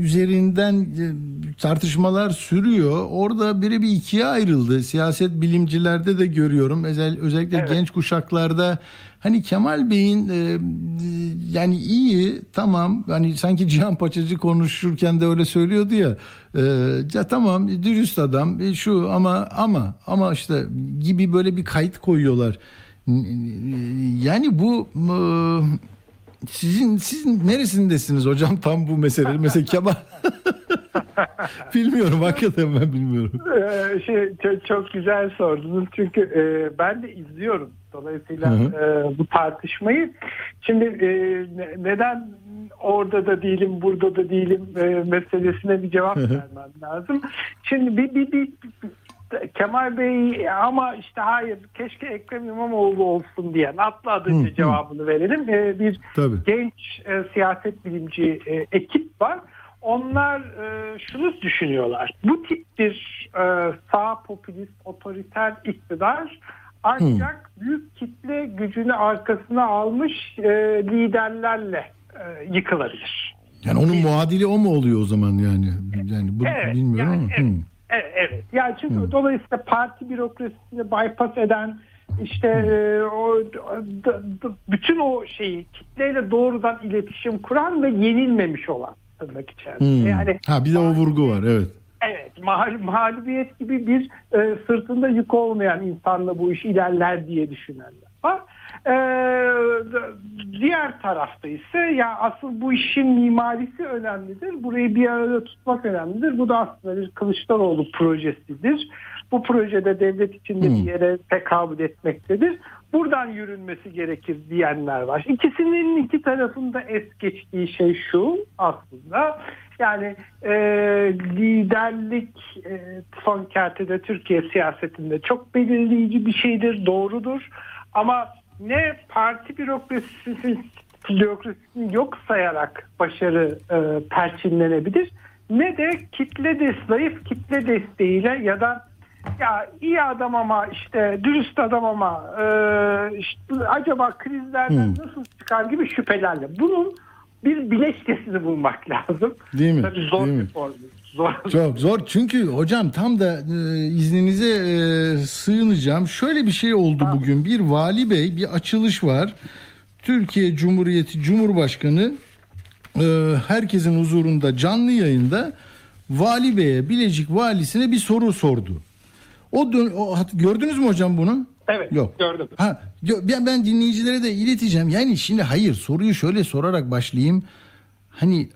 üzerinden e, tartışmalar sürüyor. Orada biri bir ikiye ayrıldı. Siyaset bilimcilerde de görüyorum. Özel, özellikle evet. genç kuşaklarda hani Kemal Bey'in e, yani iyi, tamam, hani sanki Cihan Paçacı konuşurken de öyle söylüyordu ya. E, ya tamam, dürüst adam, e, şu ama ama ama işte gibi böyle bir kayıt koyuyorlar. Yani bu e, Sizin siz neresindesiniz hocam tam bu mesele? Mesela Kemal bilmiyorum, hakikaten ben bilmiyorum. Ee, şey çok, çok güzel sordunuz çünkü e, ben de izliyorum dolayısıyla e, bu tartışmayı. Şimdi e, neden orada da değilim, burada da değilim e, meselesine bir cevap vermem lazım. Şimdi bir bir bir, bir Kemal Bey ama işte hayır keşke Ekrem İmamoğlu olsun diyen atlı adınca cevabını verelim. Ee, bir Tabii. genç e, siyaset bilimci e, ekip var. Onlar e, şunu düşünüyorlar. Bu tip bir e, sağ popülist otoriter iktidar ancak Hı. büyük kitle gücünü arkasına almış e, liderlerle e, yıkılabilir. Yani onun muadili o mu oluyor o zaman yani? Yani bu, evet, bilmiyorum yani, ama. Evet. Hı. Evet. Yani çünkü hmm. dolayısıyla parti bürokrasisini bypass eden, işte hmm. o, d, d, bütün o şeyi kitleyle doğrudan iletişim kuran ve yenilmemiş olan tırnak içerisinde. Hmm. Yani ha bir de o vurgu var. Evet. Evet. Mağlubiyet gibi bir e, sırtında yük olmayan insanla bu iş ilerler diye düşünenler var. E, diğer tarafta ise ya asıl bu işin mimarisi önemlidir. Burayı bir arada tutmak önemlidir. Bu da aslında bir Kılıçdaroğlu projesidir. Bu projede devlet içinde bir yere tekabül etmektedir. Buradan yürünmesi gerekir diyenler var. İkisinin iki tarafında es geçtiği şey şu aslında. Yani e, liderlik e, son kertede Türkiye siyasetinde çok belirleyici bir şeydir, doğrudur. Ama ne parti bürokrasisini, bürokrasisini yok sayarak başarı e, perçinlenebilir, ne de kitle de, zayıf kitle desteğiyle ya da ya iyi adam ama işte dürüst adam ama e, işte, acaba krizlerden hmm. nasıl çıkar gibi şüphelerle. Bunun bir bileşkesini bulmak lazım. Değil mi? Tabii zor Değil bir formül. Zor. Çok zor çünkü hocam tam da e, izninize e, sığınacağım. Şöyle bir şey oldu ha. bugün. Bir vali bey, bir açılış var. Türkiye Cumhuriyeti Cumhurbaşkanı e, herkesin huzurunda canlı yayında Vali Bey'e, Bilecik valisine bir soru sordu. O, dön- o gördünüz mü hocam bunu? Evet. Yok. Gördüm. Ha, ben, ben dinleyicilere de ileteceğim. Yani şimdi hayır, soruyu şöyle sorarak başlayayım. Hani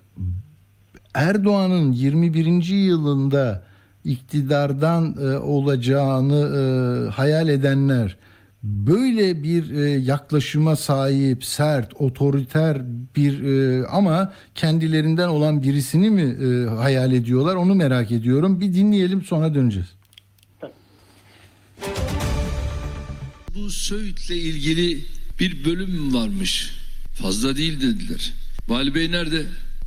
Erdoğan'ın yirmi birinci yılında iktidardan e, olacağını e, hayal edenler böyle bir e, yaklaşıma sahip, sert, otoriter bir e, ama kendilerinden olan birisini mi e, hayal ediyorlar? Onu merak ediyorum. Bir dinleyelim, sonra döneceğiz. Bu Söğüt'le ilgili bir bölüm varmış. Fazla değil dediler. Vali Bey nerede?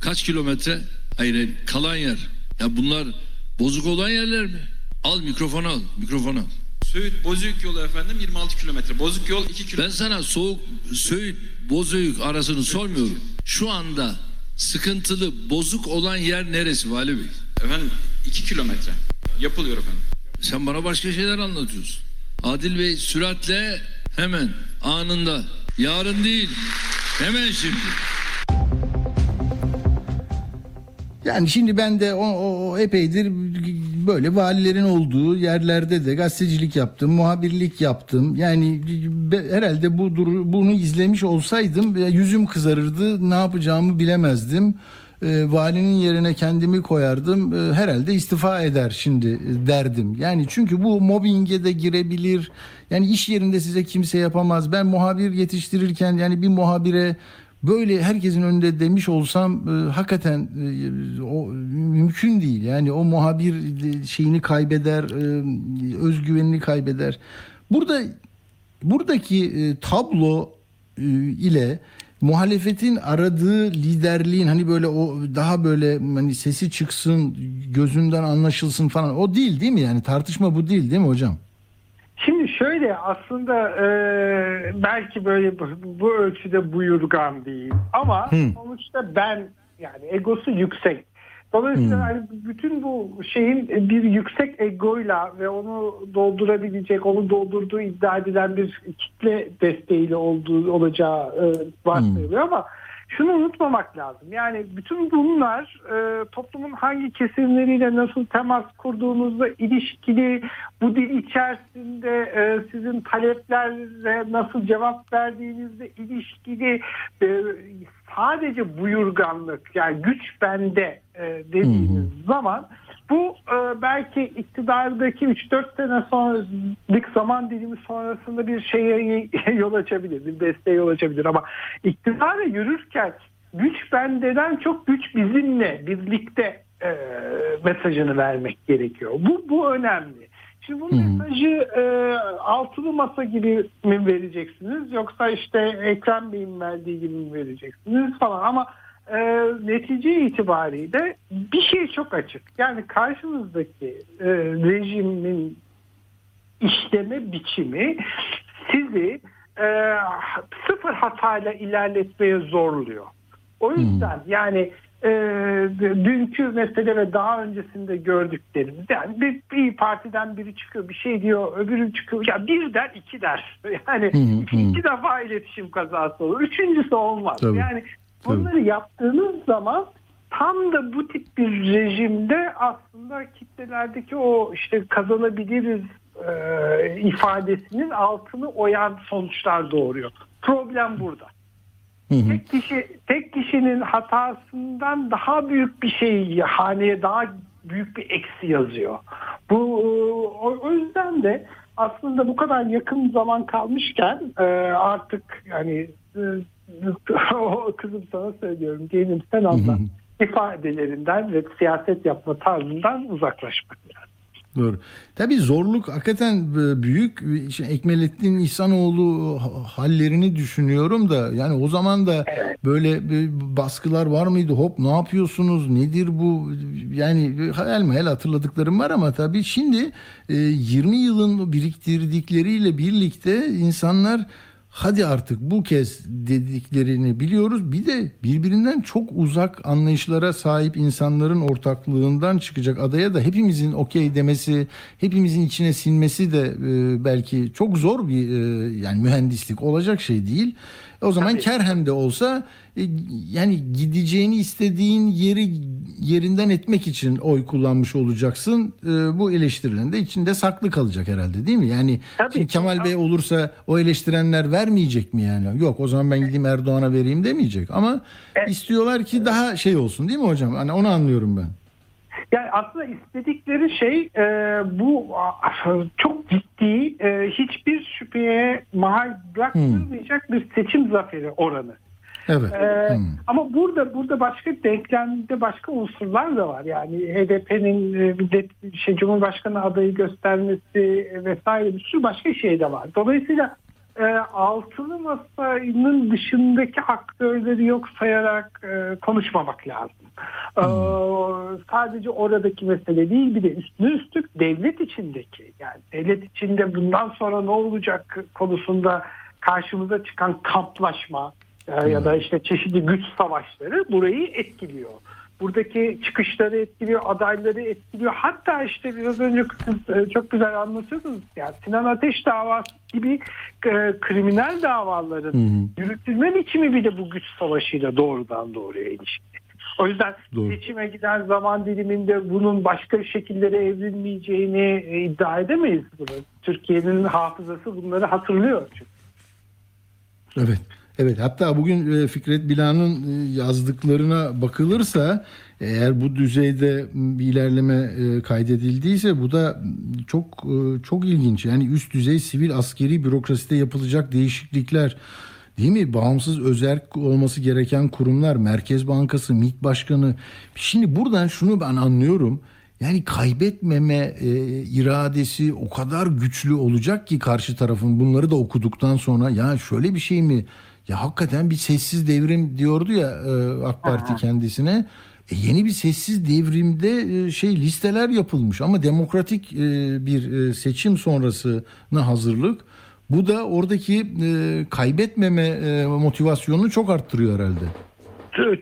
Kaç kilometre? Hayır, hayır, kalan yer. Ya bunlar bozuk olan yerler mi? Al mikrofonu al, mikrofonu al. Söğüt Bozüyük yolu efendim yirmi altı kilometre. Bozüyük yol iki kilometre. Ben sana soğuk Söğüt Bozüyük arasını Söğüt sormuyorum. Söğüt. Şu anda sıkıntılı, bozuk olan yer neresi Vali Bey? Efendim iki kilometre. Yapılıyor efendim. Sen bana başka şeyler anlatıyorsun. Adil Bey süratle hemen anında, yarın değil hemen şimdi. Yani şimdi ben de o, o epeydir böyle valilerin olduğu yerlerde de gazetecilik yaptım, muhabirlik yaptım. Yani herhalde bu bunu izlemiş olsaydım yüzüm kızarırdı, ne yapacağımı bilemezdim. E, valinin yerine kendimi koyardım, e, herhalde istifa eder şimdi e, derdim. Yani çünkü bu mobbinge de girebilir. Yani iş yerinde size kimse yapamaz. Ben muhabir yetiştirirken yani bir muhabire böyle herkesin önünde demiş olsam e, hakikaten e, o mümkün değil. Yani o muhabir şeyini kaybeder, e, özgüvenini kaybeder. Burada buradaki e, tablo e, ile muhalefetin aradığı liderliğin hani böyle o daha böyle hani sesi çıksın, gözünden anlaşılsın falan, o değil değil mi? Yani tartışma bu değil değil mi hocam? Şimdi şöyle aslında e, belki böyle bu, bu ölçüde buyurgan değil ama hmm. sonuçta ben yani egosu yüksek. Dolayısıyla hmm. hani bütün bu şeyin bir yüksek egoyla ve onu doldurabilecek, onu doldurduğu iddia edilen bir kitle desteğiyle olduğu olacağı e, varsayılıyor hmm. ama şunu unutmamak lazım. Yani bütün bunlar e, toplumun hangi kesimleriyle nasıl temas kurduğunuzla ilişkili, bu dil içerisinde e, sizin taleplerle nasıl cevap verdiğinizle ilişkili, e, sadece buyurganlık yani güç bende e, dediğiniz hmm. zaman bu e, belki iktidardaki üç dört sene sonraki zaman dilimi sonrasında bir şeye yol açabilir, bir desteğe yol açabilir ama iktidara yürürken güç bendeden çok güç bizimle birlikte e, mesajını vermek gerekiyor. Bu bu önemli. Şimdi bu mesajı e, altılı masa gibi mi vereceksiniz yoksa işte Ekrem Bey'in verdiği gibi mi vereceksiniz falan ama e, netice itibariyle bir şey çok açık. Yani karşınızdaki e, rejimin işleme biçimi sizi e, sıfır hatayla ilerletmeye zorluyor. O yüzden hmm. yani E, dünkü mesele ve daha öncesinde gördüklerimiz yani bir, bir partiden biri çıkıyor bir şey diyor, öbürü çıkıyor ya bir der iki der yani hmm, iki, hmm. iki defa iletişim kazası olur, üçüncüsü olmaz. Tabii, yani bunları tabii. yaptığınız zaman tam da bu tip bir rejimde aslında kitlelerdeki o işte kazanabiliriz e, ifadesinin altını oyan sonuçlar doğuruyor. Problem burada. Tek kişi tek kişinin hatasından daha büyük bir şey, haneye daha büyük bir eksi yazıyor. Bu o yüzden de aslında bu kadar yakın zaman kalmışken artık yani kızım sana söylüyorum, gelinim sen anla ifadelerinden ve siyaset yapma tarzından uzaklaşmak lazım. Doğru. Tabii zorluk hakikaten büyük. Ekmelettin İhsanoğlu hallerini düşünüyorum da yani o zaman da evet. böyle baskılar var mıydı? Hop ne yapıyorsunuz? Nedir bu? Yani hayal meyal hatırladıklarım var ama tabii şimdi yirmi yılın biriktirdikleriyle birlikte insanlar hadi artık bu kez dediklerini biliyoruz. Bir de birbirinden çok uzak anlayışlara sahip insanların ortaklığından çıkacak adaya da hepimizin okey demesi, hepimizin içine sinmesi de belki çok zor bir yani mühendislik olacak şey değil. O zaman Kerhem de olsa yani gideceğini istediğin yeri yerinden etmek için oy kullanmış olacaksın. E, bu eleştirilen de içinde saklı kalacak herhalde, değil mi? Yani tabii, Kemal Bey olursa o eleştirenler vermeyecek mi yani? Yok, o zaman ben gideyim Erdoğan'a vereyim demeyecek. Ama evet, istiyorlar ki daha şey olsun, değil mi hocam? Hani onu anlıyorum ben. Yani aslında istedikleri şey e, bu çok ciddi, e, hiçbir şüpheye mahal bırakılmayacak hmm. bir seçim zaferi oranı. Evet. Ee, hmm. Ama burada burada başka denklemde başka unsurlar da var. Yani H D P'nin e, şey, Cumhurbaşkanı adayı göstermesi vesaire bir sürü başka şey de var. Dolayısıyla e, altılı masanın dışındaki aktörleri yok sayarak e, konuşmamak lazım. Hmm. Ee, sadece oradaki mesele değil, bir de üstüne üstlük devlet içindeki, yani devlet içinde bundan sonra ne olacak konusunda karşımıza çıkan kamplaşma hmm. ya da işte çeşitli güç savaşları burayı etkiliyor. Buradaki çıkışları etkiliyor, adayları etkiliyor. Hatta işte biraz önce çok güzel anlatıyordunuz. Yani Sinan Ateş davası gibi e, kriminal davaların hmm. yürütülme biçimi bile bu güç savaşıyla doğrudan doğruya ilişkili. O yüzden doğru, seçime giden zaman diliminde bunun başka şekillere evrilmeyeceğini iddia edemeyiz bunu. Türkiye'nin hafızası bunları hatırlıyor çünkü. Evet. Evet, hatta bugün Fikret Bila'nın yazdıklarına bakılırsa eğer bu düzeyde bir ilerleme kaydedildiyse bu da çok çok ilginç. Yani üst düzey sivil askeri bürokraside yapılacak değişiklikler, değil mi? Bağımsız özerk olması gereken kurumlar, Merkez Bankası, MİT Başkanı. Şimdi buradan şunu ben anlıyorum. Yani kaybetmeme e, iradesi o kadar güçlü olacak ki karşı tarafın, bunları da okuduktan sonra ya şöyle bir şey mi? Ya hakikaten bir sessiz devrim diyordu ya e, AK Parti Aha. kendisine. E, yeni bir sessiz devrimde e, şey listeler yapılmış ama demokratik e, bir e, seçim sonrasına hazırlık. Bu da oradaki e, kaybetmeme e, motivasyonunu çok arttırıyor herhalde.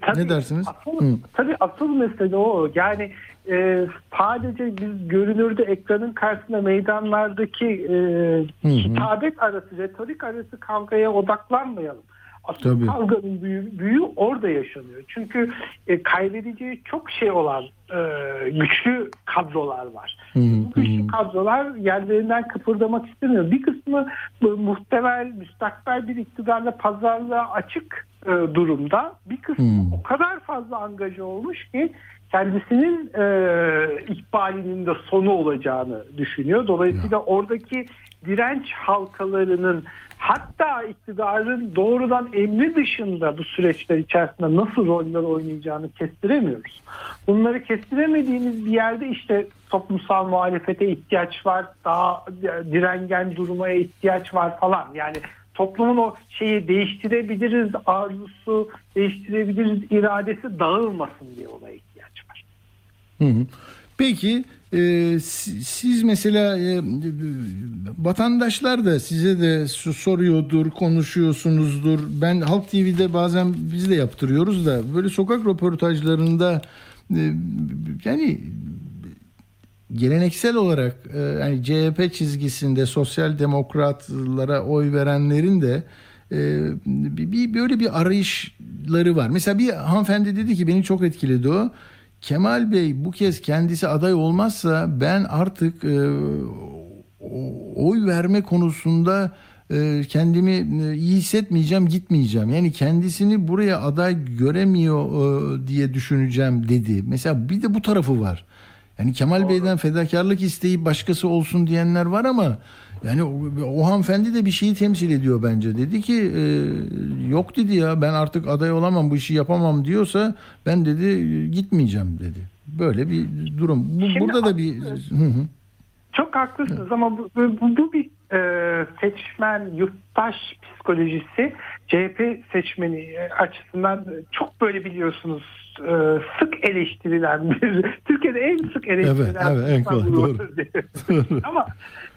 Tabii, ne dersiniz? Asıl, tabii asıl mesele o. Yani e, sadece biz görünürde ekranın karşısında meydanlardaki e, hitabet arası, retorik arası kavgaya odaklanmayalım. Asıl tabii, kavganın büyü, büyü orada yaşanıyor. Çünkü e, kaybedeceği çok şey olan e, güçlü kadrolar var. Hı hı. Bu güçlü hı hı. kadrolar yerlerinden kıpırdamak istemiyor. Bir kısmı e, muhtemel, müstakbel bir iktidarla pazarlığa açık e, durumda. Bir kısmı hı. o kadar fazla angaja olmuş ki kendisinin e, ikbalinin de sonu olacağını düşünüyor. Dolayısıyla ya, oradaki direnç halkalarının, hatta iktidarın doğrudan emri dışında bu süreçler içerisinde nasıl roller oynayacağını kestiremiyoruz. Bunları kestiremediğimiz bir yerde işte toplumsal muhalefete ihtiyaç var, daha direngen durmaya ihtiyaç var falan. Yani toplumun o şeyi değiştirebiliriz arzusu, değiştirebiliriz iradesi dağılmasın diye olaya ihtiyaç var. Hı hı. Peki e, siz mesela e, vatandaşlar da size de soruyordur, konuşuyorsunuzdur. Ben Halk T V'de bazen biz de yaptırıyoruz da böyle sokak röportajlarında e, yani geleneksel olarak e, yani C H P çizgisinde sosyal demokratlara oy verenlerin de e, bir böyle bir arayışları var. Mesela bir hanımefendi dedi ki beni çok etkiledi o. Kemal Bey bu kez kendisi aday olmazsa ben artık e, oy verme konusunda e, kendimi iyi hissetmeyeceğim, gitmeyeceğim. Yani kendisini buraya aday göremiyor e, diye düşüneceğim dedi. Mesela bir de bu tarafı var. Yani Kemal Doğru. Bey'den fedakarlık isteyip başkası olsun diyenler var ama yani o, o hanımefendi de bir şeyi temsil ediyor bence. Dedi ki e, yok dedi ya ben artık aday olamam, bu işi yapamam diyorsa ben dedi gitmeyeceğim dedi. Böyle bir durum. Bu, Şimdi burada da bir... Hı-hı. Çok haklısınız ama bu, bu, bu bir e, seçmen, yurttaş psikolojisi C H P seçmeni açısından çok böyle biliyorsunuz. Sık eleştirilen bir Türkiye'de en sık eleştirilen evet, evet, doğru. ama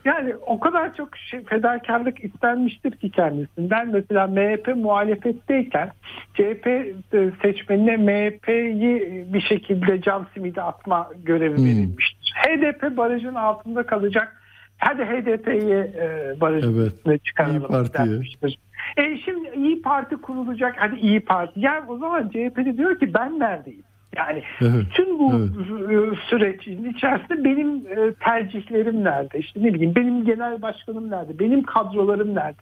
yani o kadar çok şey, fedakarlık istenmiştir ki kendisinden. Mesela M H P muhalefetteyken C H P seçmenine M H P'yi bir şekilde cam simidi atma görevi hmm. verilmiştir. H D P barajın altında kalacak Hadi H D P'yi e, barajın evet, çıkaralım dermiştir. E şimdi İYİ Parti kurulacak. Hadi İYİ Parti. Yani o zaman C H P'de diyor ki ben neredeyim? Yani evet, bütün bu evet, sürecin içerisinde benim tercihlerim nerede? İşte ne bileyim benim genel başkanım nerede? Benim kadrolarım nerede?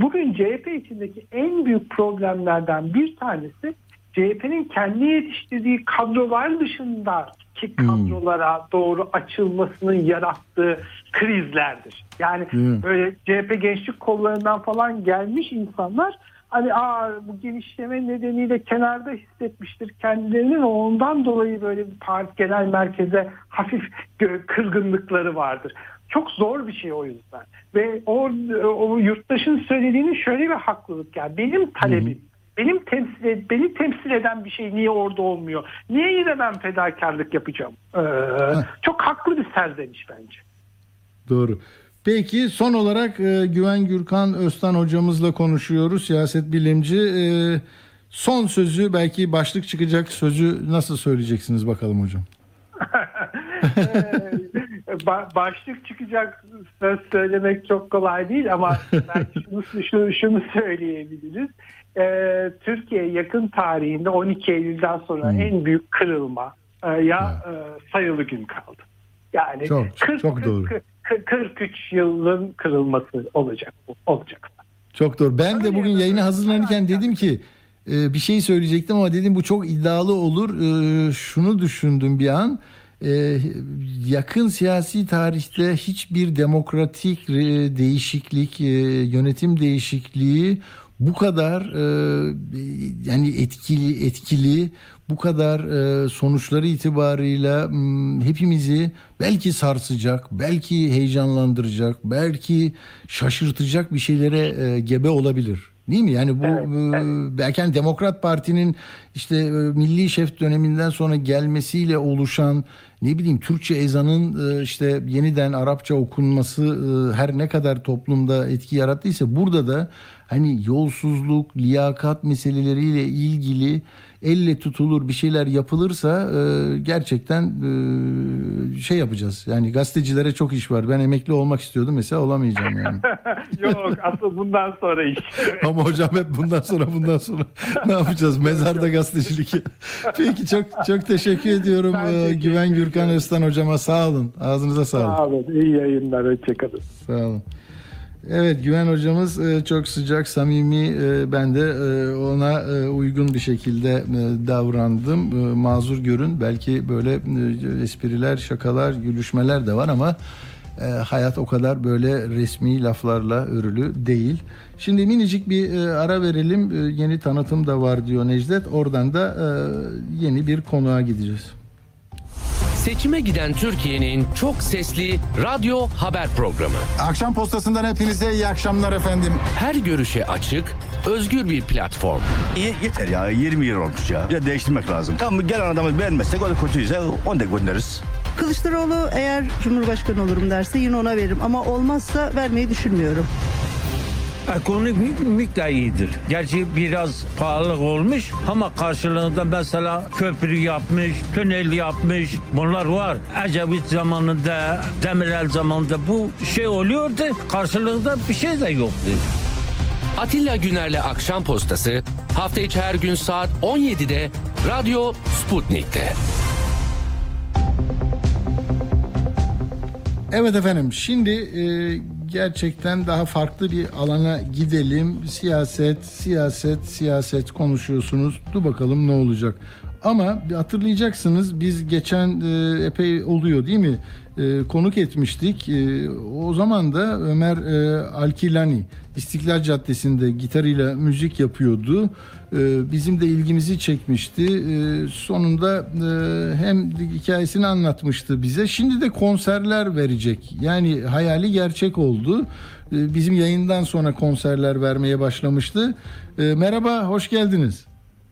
Bugün C H P içindeki en büyük problemlerden bir tanesi C H P'nin kendi yetiştirdiği kadrolar dışındaki kadrolara hmm. doğru açılmasının yarattığı krizlerdir. Yani hmm. böyle C H P gençlik kollarından falan gelmiş insanlar hani aa bu genişleme nedeniyle kenarda hissetmiştir kendilerinin, ondan dolayı böyle bir parti genel merkeze hafif kırgınlıkları vardır. Çok zor bir şey o yüzden. Ve o, o yurttaşın söylediğinin şöyle bir haklılık, yani benim talebim, hmm. benim temsil, beni temsil eden bir şey niye orada olmuyor? Niye yine ben fedakarlık yapacağım? Ee, çok haklı bir serzeniş bence. Doğru. Peki son olarak e, Güven Gürkan Öztan hocamızla konuşuyoruz. Siyaset bilimci. E, son sözü, belki başlık çıkacak sözü nasıl söyleyeceksiniz bakalım hocam? Başlık çıkacak söz söylemek çok kolay değil ama belki şunu, şunu, şunu söyleyebiliriz. Ee, Türkiye yakın tarihinde on iki Eylül'den sonra hmm. en büyük kırılma e, ya yeah. e, sayılı gün kaldı. Yani çok, kırk, çok kırk, kırk, kırk üç yılın kırılması olacak olacak. Çok doğru. Ben öyle de bugün yayına hazırlanırken dedim ki e, bir şey söyleyecektim ama dedim bu çok iddialı olur. E, şunu düşündüm bir an. Ee, yakın siyasi tarihte hiçbir demokratik e, değişiklik, e, yönetim değişikliği bu kadar e, yani etkili, etkili bu kadar e, sonuçları itibarıyla m, hepimizi belki sarsacak, belki heyecanlandıracak, belki şaşırtacak bir şeylere e, gebe olabilir. Değil mi? Yani bu evet, evet. belki yani Demokrat Parti'nin işte milli şef döneminden sonra gelmesiyle oluşan, ne bileyim, Türkçe ezanın işte yeniden Arapça okunması her ne kadar toplumda etki yarattıysa, burada da hani yolsuzluk, liyakat meseleleriyle ilgili elle tutulur bir şeyler yapılırsa gerçekten şey yapacağız. Yani gazetecilere çok iş var. Ben emekli olmak istiyordum mesela, olamayacağım yani. Yok, asıl bundan sonra iş. Ama hocam hep bundan sonra bundan sonra ne yapacağız? Mezarda gazetecilik. Peki çok çok teşekkür ediyorum teşekkür Güven Gürkan Öztan hocama. Sağ olun. Ağzınıza sağlık. Sağ olun. İyi yayınlar. Hoşçakalın. Sağ olun. Evet, Güven hocamız çok sıcak, samimi. Ben de ona uygun bir şekilde davrandım. Mazur görün. Belki böyle espriler, şakalar, gülüşmeler de var ama hayat o kadar böyle resmi laflarla örülü değil. Şimdi minicik bir ara verelim. Yeni tanıtım da var diyor Necdet. Oradan da yeni bir konuğa gideceğiz. Seçime giden Türkiye'nin çok sesli radyo haber programı. Akşam postasından hepinize iyi akşamlar efendim. Her görüşe açık, özgür bir platform. İyi, yeter ya, yirmi yıl olmuş ya. Ya değiştirmek lazım. Tamam, gelen adamı beğenmezsek, o da kötüyse onu da göndeririz. Kılıçdaroğlu eğer Cumhurbaşkanı olurum derse yine ona veririm ama olmazsa vermeyi düşünmüyorum. Ekonomik mülk de iyidir. Gerçi biraz pahalılık olmuş ama karşılığında mesela köprü yapmış, tünel yapmış, bunlar var. Ecevit zamanında, Demirel zamanında bu şey oluyordu, karşılığında bir şey de yoktu. Atilla Güner'le Akşam Postası hafta içi her gün saat on yedide Radyo Sputnik'te. Evet efendim, şimdi e- gerçekten daha farklı bir alana gidelim. Siyaset, siyaset, siyaset konuşuyorsunuz. Dur bakalım ne olacak. Ama hatırlayacaksınız, biz geçen e, epey oluyor değil mi? E, konuk etmiştik. E, o zaman da Ömer e, Alkilani İstiklal Caddesi'nde gitarıyla müzik yapıyordu. E, bizim de ilgimizi çekmişti. E, sonunda e, hem hikayesini anlatmıştı bize. Şimdi de konserler verecek. Yani hayali gerçek oldu. E, bizim yayından sonra konserler vermeye başlamıştı. E, merhaba, hoş geldiniz.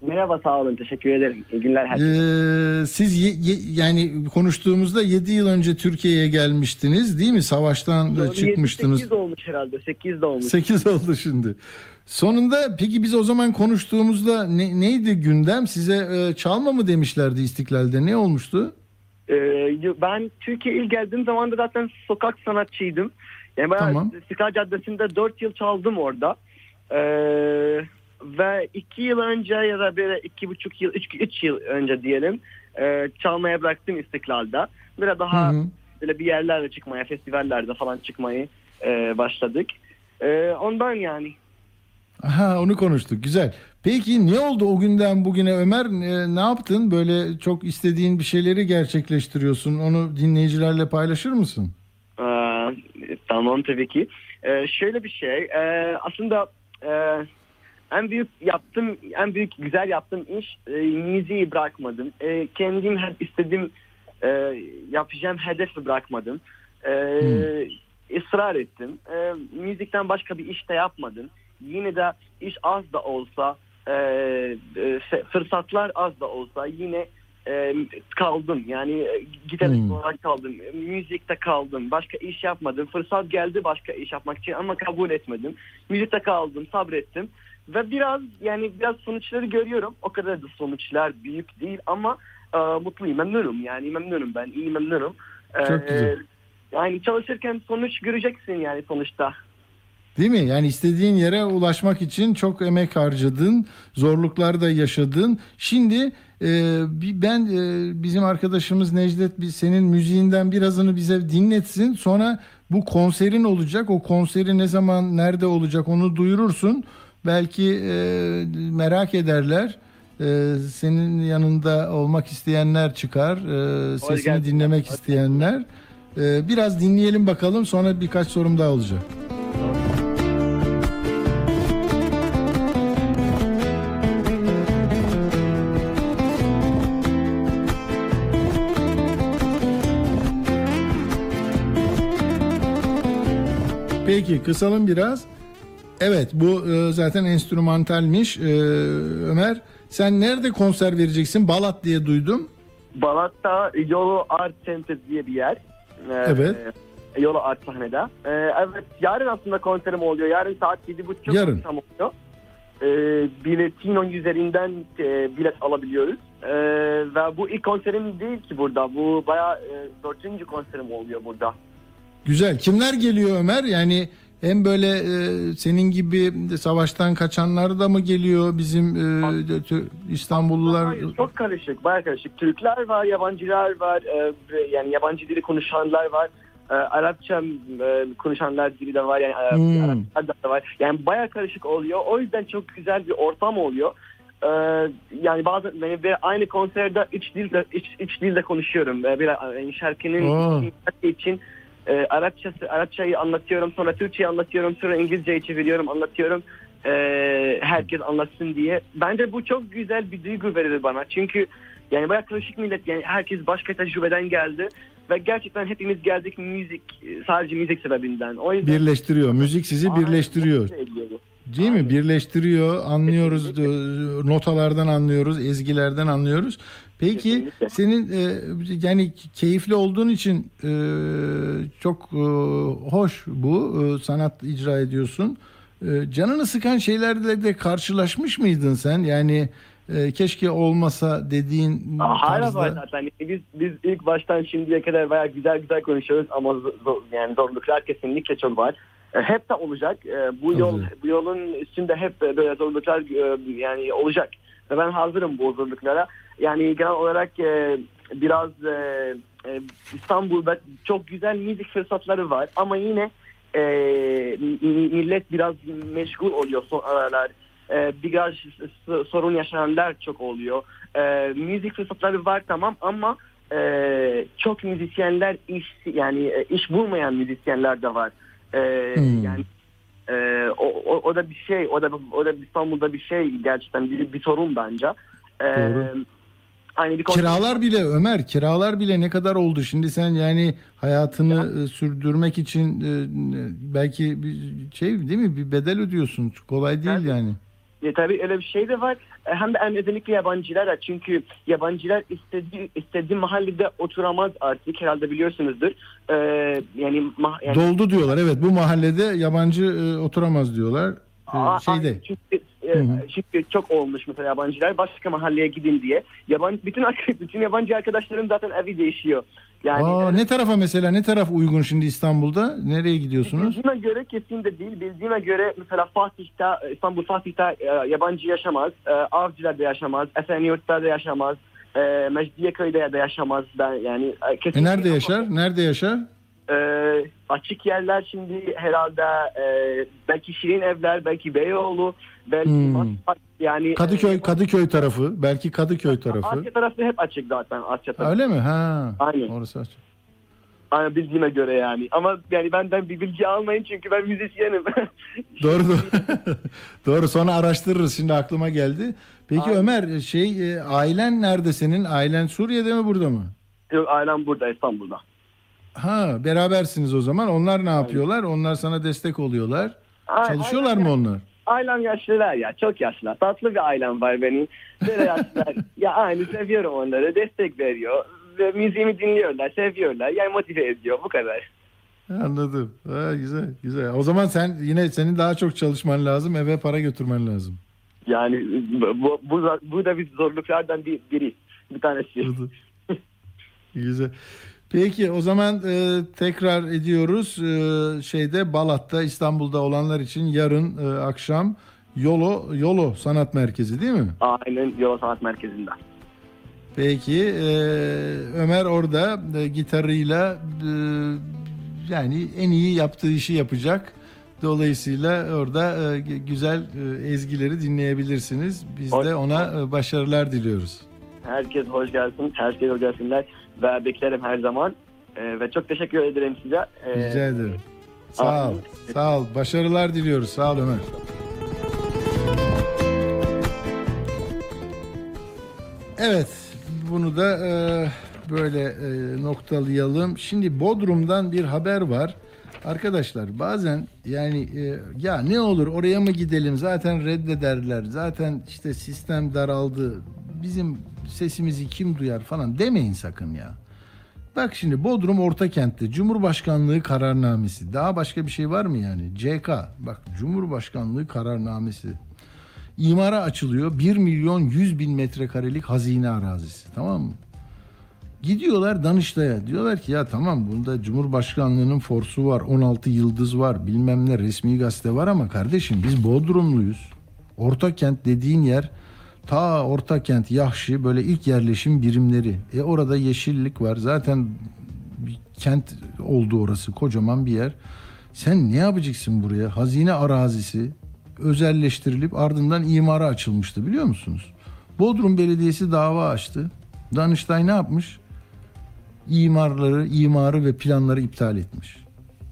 Merhaba, sağ olun, teşekkür ederim. İyi günler herkese. Ee, siz ye, ye, yani konuştuğumuzda yedi yıl önce Türkiye'ye gelmiştiniz değil mi? Savaştan doğru, çıkmıştınız. sekiz olmuş herhalde, sekiz de olmuş. sekiz oldu şimdi. Sonunda peki biz o zaman konuştuğumuzda ne, neydi gündem? Size e, çalma mı demişlerdi İstiklal'de, ne olmuştu? Ee, ben Türkiye'ye ilk geldiğim zaman da zaten sokak sanatçıydım. Yani ben tamam. Sıkar Caddesi'nde dört yıl çaldım orada. Ee, ve iki yıl önce ya da böyle iki buçuk yıl, üç, üç yıl önce diyelim e, çalmaya bıraktım İstiklal'da. Biraz daha hı hı. böyle bir yerlerde çıkmaya, festivallerde falan çıkmayı e, başladık. E, ondan yani. Ha, onu konuştuk. Güzel. Peki ne oldu o günden bugüne Ömer? E, ne yaptın? Böyle çok istediğin bir şeyleri gerçekleştiriyorsun. Onu dinleyicilerle paylaşır mısın? E, tamam tabii ki. E, şöyle bir şey. E, aslında e, en büyük yaptım, en büyük güzel yaptığım iş e, müziği bırakmadım. E, kendim hep istediğim e, yapacağım hedefi bırakmadım. E, hmm. ısrar ettim. E, müzikten başka bir iş de yapmadım. Yine de iş az da olsa, e, e, fırsatlar az da olsa yine e, kaldım. Yani gitarist hmm. olarak kaldım, müzikte kaldım, başka iş yapmadım. Fırsat geldi başka iş yapmak için ama kabul etmedim. Müzikte kaldım, sabrettim ve biraz yani biraz sonuçları görüyorum. O kadar da sonuçlar büyük değil ama e, mutluyum, memnunum yani memnunum ben, iyi memnunum. Çok e, güzel. Yani çalışırken sonuç göreceksin yani sonuçta. Değil mi? Yani istediğin yere ulaşmak için çok emek harcadın, zorluklar da yaşadın. Şimdi e, ben e, bizim arkadaşımız Necdet bir senin müziğinden birazını bize dinletsin. Sonra bu konserin olacak. O konseri ne zaman, nerede olacak onu duyurursun. Belki e, merak ederler. E, senin yanında olmak isteyenler çıkar. E, sesini dinlemek isteyenler. E, biraz dinleyelim bakalım. Sonra birkaç sorum daha olacak. Peki kısalım biraz. Evet bu e, zaten enstrümantalmiş. E, Ömer sen nerede konser vereceksin? Balat diye duydum. Balat'ta Yolu Art Center diye bir yer. E, evet. E, Yolu Art sahnede. E, evet yarın aslında konserim oluyor. Yarın saat yedi buçuk yarın. Tam oluyor. E, biletin on üzerinden e, bilet alabiliyoruz. E, ve bu ilk konserim değil ki burada. Bu bayağı e, dördüncü konserim oluyor burada. Güzel. Kimler geliyor Ömer? Yani hem böyle e, senin gibi savaştan kaçanlar da mı geliyor bizim e, t- İstanbullular? Hayır, çok karışık, bayağı karışık. Türkler var, yabancılar var, e, yani yabancı dili konuşanlar var, e, Arapça e, konuşanlar dili de var, yani hmm. Arapçalar da var. Yani bayağı karışık oluyor. O yüzden çok güzel bir ortam oluyor. E, yani bazen yani aynı konserde üç dilde üç, üç dilde konuşuyorum. E, bir yani şarkının oh. için. E, Arapçası, Arapçayı anlatıyorum, sonra Türkçeyi anlatıyorum, sonra İngilizceyi çeviriyorum, anlatıyorum e, herkes anlatsın diye. Bence bu çok güzel bir duygu verir bana çünkü yani bayağı karışık millet, yani herkes başka tecrübeden geldi ve gerçekten hepimiz geldik müzik, sadece müzik sebebinden. O yüzden birleştiriyor, müzik sizi birleştiriyor. Değil mi? Birleştiriyor, anlıyoruz, kesinlikle. Notalardan anlıyoruz, ezgilerden anlıyoruz. Peki kesinlikle. Senin e, yani keyifli olduğun için e, çok e, hoş bu e, sanat icra ediyorsun. E, canını sıkan şeylerle de karşılaşmış mıydın sen? Yani e, keşke olmasa dediğin Aa, tarzda. Hala var zaten. Biz, biz ilk baştan şimdiye kadar bayağı güzel güzel konuşuyoruz ama zor, yani zorluklar kesinlikle çok var. Hep de olacak. Bu yol, bu yolun üstünde hep böyle zorluklar yani olacak. Ben hazırım bu zorluklara. Yani genel olarak biraz İstanbul'da çok güzel müzik fırsatları var ama yine millet biraz meşgul oluyor son aralar. Biraz sorun yaşananlar çok oluyor. Müzik fırsatları var tamam ama çok müzisyenler iş yani iş bulmayan müzisyenler de var. Ee, hmm. Yani e, o, o, o da bir şey, o da o da İstanbul'da bir şey gerçekten bir, bir sorun bence. Ee, aynı bir kiralar konu... bile Ömer, kiralar bile ne kadar oldu şimdi sen yani hayatını ya. Sürdürmek için e, belki bir şey değil mi bir bedel ödüyorsun, kolay değil yani. yani. E, tabii öyle bir şey de var. Hem de en özellikle yabancılara çünkü yabancılar istediği istediği mahallede oturamaz artık herhalde biliyorsunuzdur. Ee, yani, ma- yani doldu diyorlar evet bu mahallede yabancı e, oturamaz diyorlar. Ee, Aa, şeyde. Çünkü e, Hı-hı. Şimdi çok olmuş mesela yabancılar başka mahalleye gidin diye. Yabancı bütün bütün yabancı arkadaşlarım zaten evi değişiyor. Yani Aa, yani, ne tarafa mesela ne taraf uygun şimdi İstanbul'da? Nereye gidiyorsunuz? Bildiğime göre kesin de değil. Bildiğime göre mesela Fatih'ta, İstanbul Fatih'ta e, yabancı yaşamaz. E, Avcılar'da yaşamaz. Esenyurt'ta da yaşamaz. E, Mecidiyeköy'de de yaşamaz. Ben yani kesin. E, nerede yaşar? Nerede yaşar? E, açık yerler şimdi herhalde e, belki Şirin Evler, belki Beyoğlu, belki hmm. Mas- yani Kadıköy, e, Kadıköy tarafı, belki Kadıköy tarafı. Asya tarafı hep açık zaten, Asya tarafı. Öyle mi? Ha. Aynen. Orası açık. Aynen bildiğime göre yani. Ama yani benden bir bilgi almayın çünkü ben müzisyenim. Doğru. Doğru. Doğru. Sonra araştırırız. Şimdi aklıma geldi. Peki Aynen. Ömer, şey ailen nerede senin? Ailen Suriye'de mi, burada mı? Yok, ailem burada, İstanbul'da. Ha, berabersiniz o zaman. Onlar ne yapıyorlar? Onlar sana destek oluyorlar. Aynen. Çalışıyorlar Aynen. mı onlar? Ailem yaşlılar ya, çok yaşlılar. Tatlı bir ailem var benim. Böyle yaşlılar. Ya aynı seviyorum onları. Destek veriyor. Ve müziğimi dinliyorlar, seviyorlar. Yani motive ediyor, bu kadar. Anladım. Ha, güzel, güzel. O zaman sen yine senin daha çok çalışman lazım, eve para götürmen lazım. Yani bu bu, bu da bir zorluklardan bir, biri, bir tanesi. Güzel. Peki o zaman e, tekrar ediyoruz e, şeyde Balat'ta, İstanbul'da olanlar için yarın e, akşam Yolo Yolo Sanat Merkezi değil mi? Aynen, Yolo Sanat Merkezi'nde. Peki e, Ömer orada e, gitarıyla e, yani en iyi yaptığı işi yapacak. Dolayısıyla orada e, güzel e, ezgileri dinleyebilirsiniz. Biz hoş de ona e, başarılar diliyoruz. Herkes hoş gelsin, herkes hoş gelsinler. Ve beklerim her zaman. Ee, ve çok teşekkür ederim size. Ee, Rica ederim. Sağ ol. Sağ ol. Başarılar diliyoruz. Sağ ol Ömer. Evet. Bunu da e, böyle e, noktalayalım. Şimdi Bodrum'dan bir haber var. Arkadaşlar bazen yani e, ya ne olur oraya mı gidelim? Zaten reddederler. Zaten işte sistem daraldı. Bizim sesimizi kim duyar falan demeyin sakın ya. Bak şimdi Bodrum Ortakent'te Cumhurbaşkanlığı kararnamesi. Daha başka bir şey var mı yani? C K. Bak Cumhurbaşkanlığı kararnamesi. İmara açılıyor. bir milyon yüz bin metrekarelik hazine arazisi. Tamam mı? Gidiyorlar Danıştay'a. Diyorlar ki ya tamam bunda Cumhurbaşkanlığının forsu var. on altı yıldız var. Bilmem ne resmi gazete var ama kardeşim biz Bodrumluyuz. Ortakent dediğin yer ta Ortakent, Yahşi böyle ilk yerleşim birimleri. E orada yeşillik var. Zaten bir kent oldu orası. Kocaman bir yer. Sen ne yapacaksın buraya? Hazine arazisi özelleştirilip ardından imara açılmıştı biliyor musunuz? Bodrum Belediyesi dava açtı. Danıştay ne yapmış? İmarları, imarı ve planları iptal etmiş.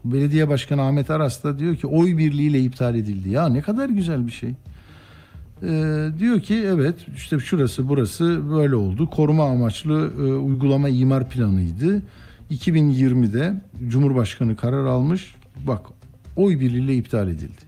Belediye Başkanı Ahmet Aras da diyor ki oy birliğiyle iptal edildi. Ya ne kadar güzel bir şey. Ee, diyor ki evet işte şurası burası böyle oldu. Koruma amaçlı e, uygulama imar planıydı. iki bin yirmide Cumhurbaşkanı karar almış. Bak oy birliğiyle iptal edildi.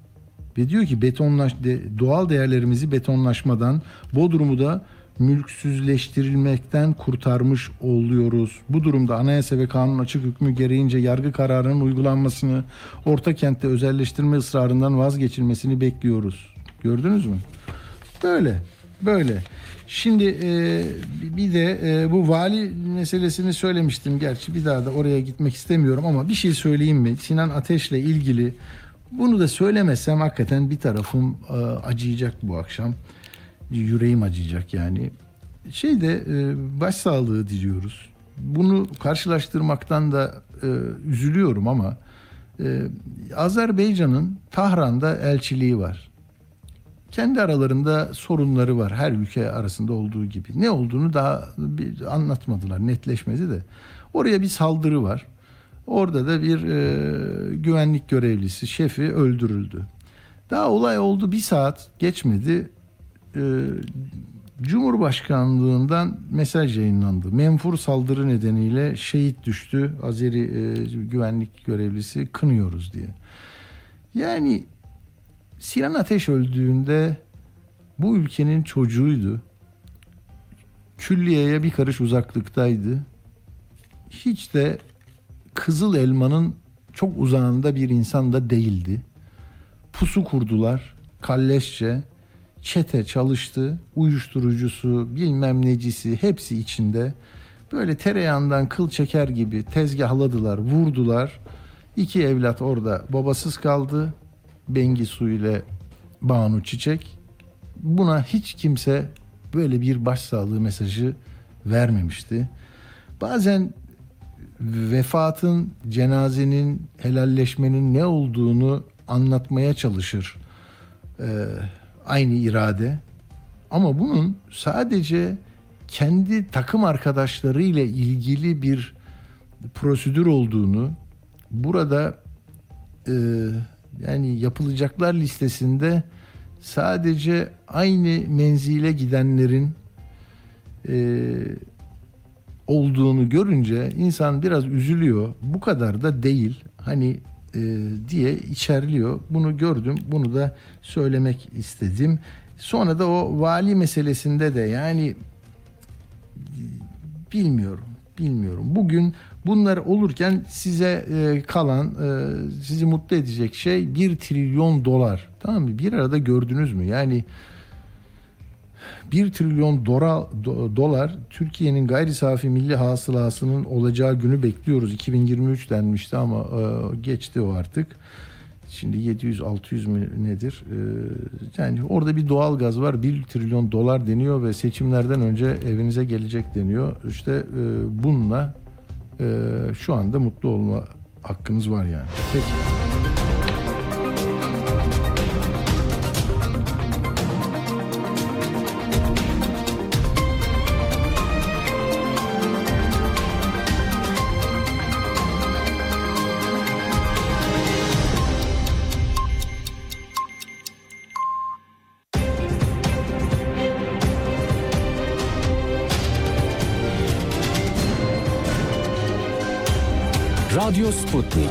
Ve diyor ki betonlaş, de, doğal değerlerimizi betonlaşmadan Bodrum'u da mülksüzleştirilmekten kurtarmış oluyoruz. Bu durumda anayasa ve kanun açık hükmü gereğince yargı kararının uygulanmasını, Ortakent'te özelleştirme ısrarından vazgeçilmesini bekliyoruz. Gördünüz mü? Böyle, böyle. Şimdi e, bir de e, bu vali meselesini söylemiştim. Gerçi bir daha da oraya gitmek istemiyorum ama bir şey söyleyeyim mi? Sinan Ateş'le ilgili bunu da söylemesem hakikaten bir tarafım e, acıyacak bu akşam. Yüreğim acıyacak yani. Şeyde e, başsağlığı diliyoruz. Bunu karşılaştırmaktan da e, üzülüyorum ama e, Azerbaycan'ın Tahran'da elçiliği var. Kendi aralarında sorunları var. Her ülke arasında olduğu gibi. Ne olduğunu daha bir anlatmadılar. Netleşmedi de. Oraya bir saldırı var. Orada da bir e, güvenlik görevlisi, şefi öldürüldü. Daha olay oldu. Bir saat geçmedi. E, Cumhurbaşkanlığından mesaj yayınlandı. Menfur saldırı nedeniyle şehit düştü. Azeri e, güvenlik görevlisi kınıyoruz diye. Yani... Sinan Ateş öldüğünde bu ülkenin çocuğuydu. Külliyeye bir karış uzaklıktaydı. Hiç de Kızıl Elma'nın çok uzağında bir insan da değildi. Pusu kurdular kalleşçe. çete çalıştı. Uyuşturucusu, bilmem necisi hepsi içinde. Böyle tereyağından kıl çeker gibi tezgahladılar, vurdular. İki evlat orada babasız kaldı. Bengisu ile Banu Çiçek. Buna hiç kimse böyle bir başsağlığı mesajı vermemişti. Bazen vefatın, cenazenin, helalleşmenin ne olduğunu anlatmaya çalışır ee, aynı irade. Ama bunun sadece kendi takım arkadaşlarıyla ilgili bir prosedür olduğunu, burada e, yani yapılacaklar listesinde sadece aynı menzile gidenlerin e, olduğunu görünce insan biraz üzülüyor. Bu kadar da değil hani e, diye içerliyor. Bunu gördüm, bunu da söylemek istedim. Sonra da o vali meselesinde de yani bilmiyorum, bilmiyorum. Bugün bunlar olurken size e, kalan, e, sizi mutlu edecek şey bir trilyon dolar. Tamam mı? Bir arada gördünüz mü? Yani bir trilyon dolar Türkiye'nin gayri safi milli hasılasının olacağı günü bekliyoruz. iki bin yirmi üç denmişti ama e, geçti o artık. Şimdi yedi yüz altı yüz mü nedir? E, yani orada bir doğalgaz var. bir trilyon dolar deniyor ve seçimlerden önce evinize gelecek deniyor. İşte e, bununla e, şu anda mutlu olma hakkınız var yani. Peki. Radyo Sputnik.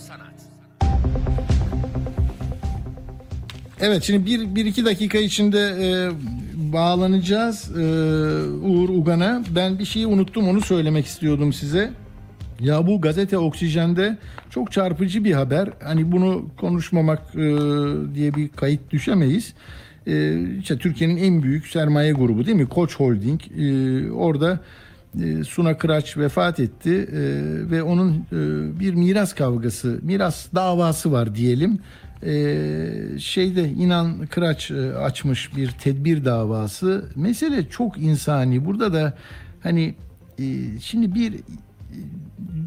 Evet, şimdi bir, bir iki dakika içinde e, bağlanacağız e, Uğur Ugan'a. Ben bir şeyi unuttum, onu söylemek istiyordum size. Ya bu gazete Oksijen'de çok çarpıcı bir haber. Hani bunu konuşmamak e, diye bir kayıt düşemeyiz. E, işte Türkiye'nin en büyük sermaye grubu değil mi? Koç Holding. E, orada e, Suna Kıraç vefat etti e, ve onun e, bir miras kavgası, miras davası var diyelim. Ee, şeyde İnan Kıraç e, açmış bir tedbir davası. Mesele çok insani. Burada da hani e, şimdi bir e,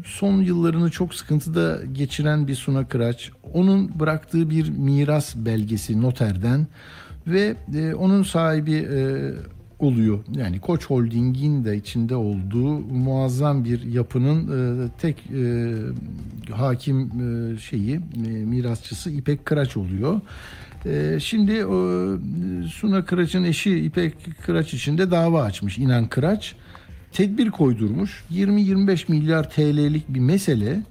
son yıllarını çok sıkıntıda geçiren bir Suna Kıraç, onun bıraktığı bir miras belgesi noterden ve e, onun sahibi e, oluyor. Yani Koç Holding'in de içinde olduğu muazzam bir yapının e, tek e, hakim e, şeyi e, mirasçısı İpek Kıraç oluyor. E, şimdi e, Suna Kıraç'ın eşi İpek Kıraç için de dava açmış İnan Kıraç. Tedbir koydurmuş. yirmi yirmi beş milyar T L'lik bir mesele.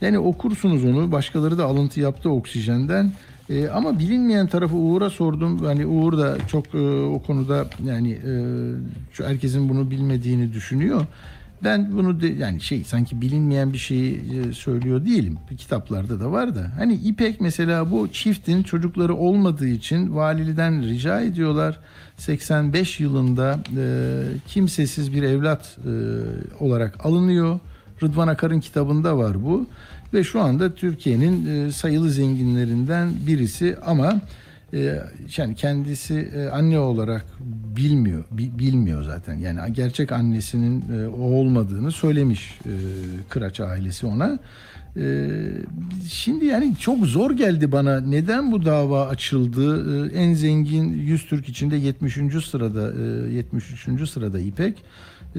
Yani okursunuz onu. Başkaları da alıntı yaptı Oksijen'den. Ee, ama bilinmeyen tarafı Uğur'a sordum. Hani Uğur da çok e, o konuda yani e, herkesin bunu bilmediğini düşünüyor. Ben bunu de, yani şey sanki bilinmeyen bir şeyi e, söylüyor değilim. Kitaplarda da var da. Hani İpek mesela, bu çiftin çocukları olmadığı için validen rica ediyorlar. seksen beş yılında e, kimsesiz bir evlat e, olarak alınıyor. Rıdvan Akar'ın kitabında var bu. Ve şu anda Türkiye'nin sayılı zenginlerinden birisi ama yani kendisi anne olarak bilmiyor, bilmiyor zaten. Yani gerçek annesinin o olmadığını söylemiş Kıraç ailesi ona. Şimdi yani çok zor geldi bana. Neden bu dava açıldı? En zengin yüz Türk içinde yetmiş. sırada yetmiş üçüncü sırada İpek.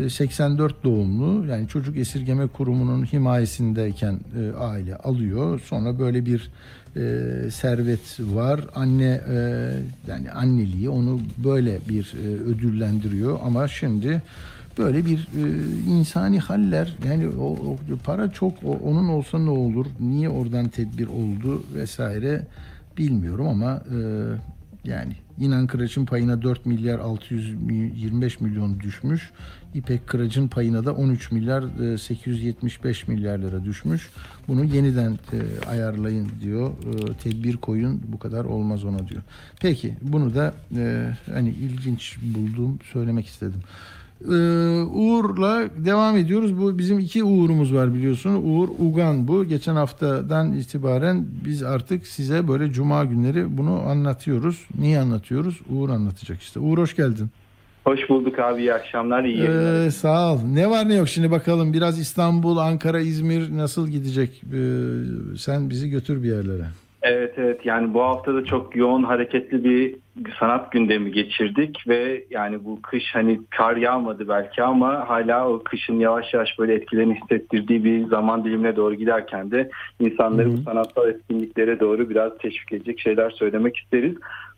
seksen dört doğumlu, yani Çocuk Esirgeme Kurumu'nun himayesindeyken e, aile alıyor. Sonra böyle bir e, servet var. Anne e, yani anneliği onu böyle bir e, ödüllendiriyor ama şimdi böyle bir e, insani haller, yani o, o para çok, o, onun olsa ne olur, niye oradan tedbir oldu vesaire bilmiyorum ama e, yani İnan Kıraç'ın payına dört milyar altı yüz yirmi beş milyon düşmüş. İpek Kıraç'ın payına da on üç milyar sekiz yüz yetmiş beş milyar lira düşmüş. Bunu yeniden ayarlayın diyor. Tedbir koyun, bu kadar olmaz ona diyor. Peki bunu da hani ilginç buldum, söylemek istedim. Uğur'la devam ediyoruz. Bu bizim iki Uğur'umuz var biliyorsunuz. Uğur Ugan bu. Geçen haftadan itibaren biz artık size böyle cuma günleri bunu anlatıyoruz. Niye anlatıyoruz? Uğur anlatacak işte. Uğur hoş geldin. Hoş bulduk abi. İyi akşamlar. İyi yayınlar. Ee, sağ ol. Ne var ne yok şimdi bakalım. Biraz İstanbul, Ankara, İzmir nasıl gidecek? Ee, sen bizi götür bir yerlere. Evet evet. Yani bu hafta da çok yoğun, hareketli bir sanat gündemi geçirdik ve yani bu kış, hani kar yağmadı belki ama hala o kışın yavaş yavaş böyle etkilerini hissettirdiği bir zaman dilimine doğru giderken de insanları bu sanatsal etkinliklere doğru biraz teşvik edecek şeyler söylemek isteriz.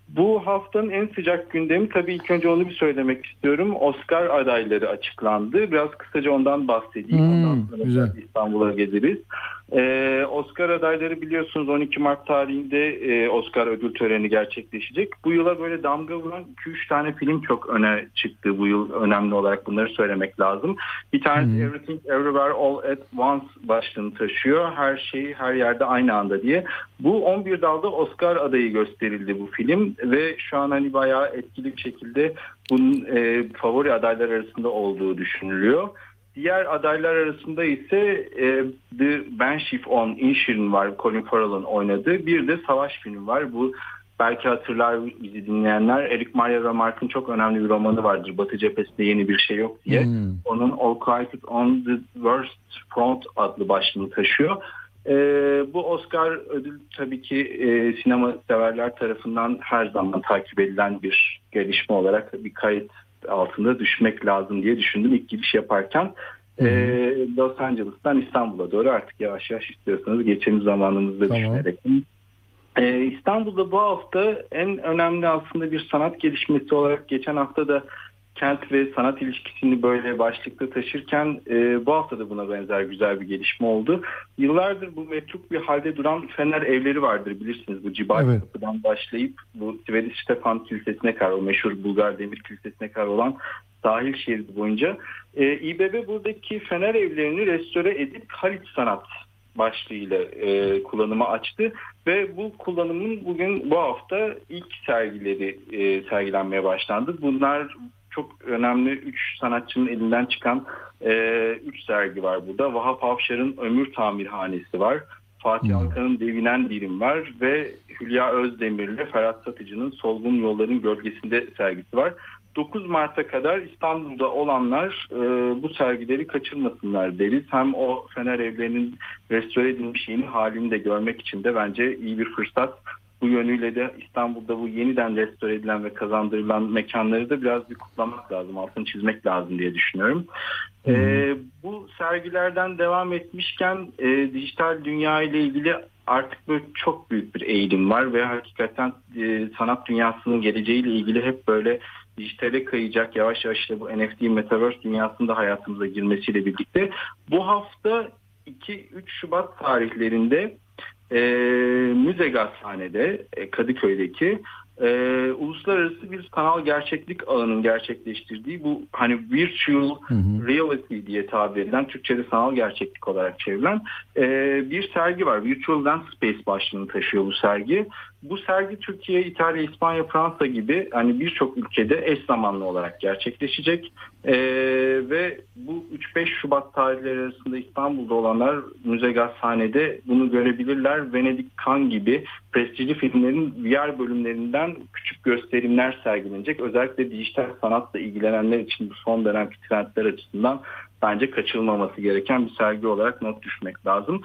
Bu haftanın en sıcak gündemi tabii, ilk önce onu bir söylemek istiyorum. Oscar adayları açıklandı. Biraz kısaca ondan bahsedeyim. Hmm, ondan sonra güzel. İstanbul'a geliriz. Ee, Oscar adayları biliyorsunuz on iki Mart tarihinde e, Oscar ödül töreni gerçekleşecek. Bu yıla böyle damga vuran iki üç tane film çok öne çıktı bu yıl. Önemli olarak bunları söylemek lazım. Bir tanesi hmm. Everything Everywhere All at Once başlığını taşıyor. Her şeyi her yerde aynı anda diye. Bu on bir dalda Oscar adayı gösterildi bu film. Ve şu an hani bayağı etkili bir şekilde bunun e, favori adaylar arasında olduğu düşünülüyor. Diğer adaylar arasında ise e, The Banshee on Inisherin var, Colin Farrell'ın oynadığı. Bir de savaş filmi var. Bu belki hatırlar bizi dinleyenler. Eric Maria Remarque'ın çok önemli bir romanı vardır. Batı cephesinde yeni bir şey yok diye. Hmm. Onun All Quiet on the Worst Front adlı başlığını taşıyor. Ee, bu Oscar ödül tabii ki e, sinema severler tarafından her zaman takip edilen bir gelişme olarak bir kayıt altında düşmek lazım diye düşündüm ilk giriş yaparken. Ee, Los Angeles'tan İstanbul'a doğru artık yavaş yavaş istiyorsanız geçelim zamanımızda tamam. düşünerek. Ee, İstanbul'da bu hafta en önemli aslında bir sanat gelişmesi olarak geçen hafta da kent ve sanat ilişkisini böyle başlıkta taşırken e, bu hafta da buna benzer güzel bir gelişme oldu. Yıllardır bu metruk bir halde duran Fener evleri vardır bilirsiniz. Bu Cibali evet. Kapı'dan başlayıp bu Sivedi Stefan Kilisesi'ne kadar, o meşhur Bulgar Demir Kilisesi'ne kadar olan sahil şeridi boyunca. E, İBB buradaki Fener evlerini restore edip Haliç Sanat başlığıyla e, kullanıma açtı ve bu kullanımın bugün bu hafta ilk sergileri e, sergilenmeye başlandı. Bunlar çok önemli üç sanatçının elinden çıkan üç e, sergi var burada. Vahap Avşar'ın Ömür Tamirhanesi var. Fatih Alkan'ın Devinen Birim var. Ve Hülya Özdemir'le Ferhat Satıcı'nın Solgun Yolların Gölgesinde sergisi var. dokuz Mart'a kadar İstanbul'da olanlar e, bu sergileri kaçırmasınlar deriz. Hem o Fener evlerinin restore edilmiş yeni halini de görmek için de bence iyi bir fırsat. Bu yönüyle de İstanbul'da bu yeniden restore edilen ve kazandırılan mekanları da biraz bir kutlamak lazım, altını çizmek lazım diye düşünüyorum. Hmm. Ee, bu sergilerden devam etmişken e, dijital dünya ile ilgili artık böyle çok büyük bir eğilim var ve hakikaten e, sanat dünyasının geleceğiyle ilgili hep böyle dijitale kayacak, yavaş yavaş işte bu N F T, Metaverse dünyasının da hayatımıza girmesiyle birlikte. Bu hafta iki üç Şubat tarihlerinde Ee, Müze Gazhane'de Kadıköy'deki e, uluslararası bir sanal gerçeklik ağının gerçekleştirdiği bu hani virtual hı hı. reality diye tabir edilen, Türkçe'de sanal gerçeklik olarak çevrilen e, bir sergi var. Virtual Land Space başlığını taşıyor bu sergi. Bu sergi Türkiye, İtalya, İspanya, Fransa gibi hani birçok ülkede eş zamanlı olarak gerçekleşecek. Ee, ve bu üç beş Şubat tarihleri arasında İstanbul'da olanlar Müze Gazhane'de bunu görebilirler. Venedik, Cannes gibi prestijli filmlerin V R bölümlerinden küçük gösterimler sergilenecek. Özellikle dijital sanatla ilgilenenler için bu son dönemki trendler açısından bence kaçırılmaması gereken bir sergi olarak not düşmek lazım.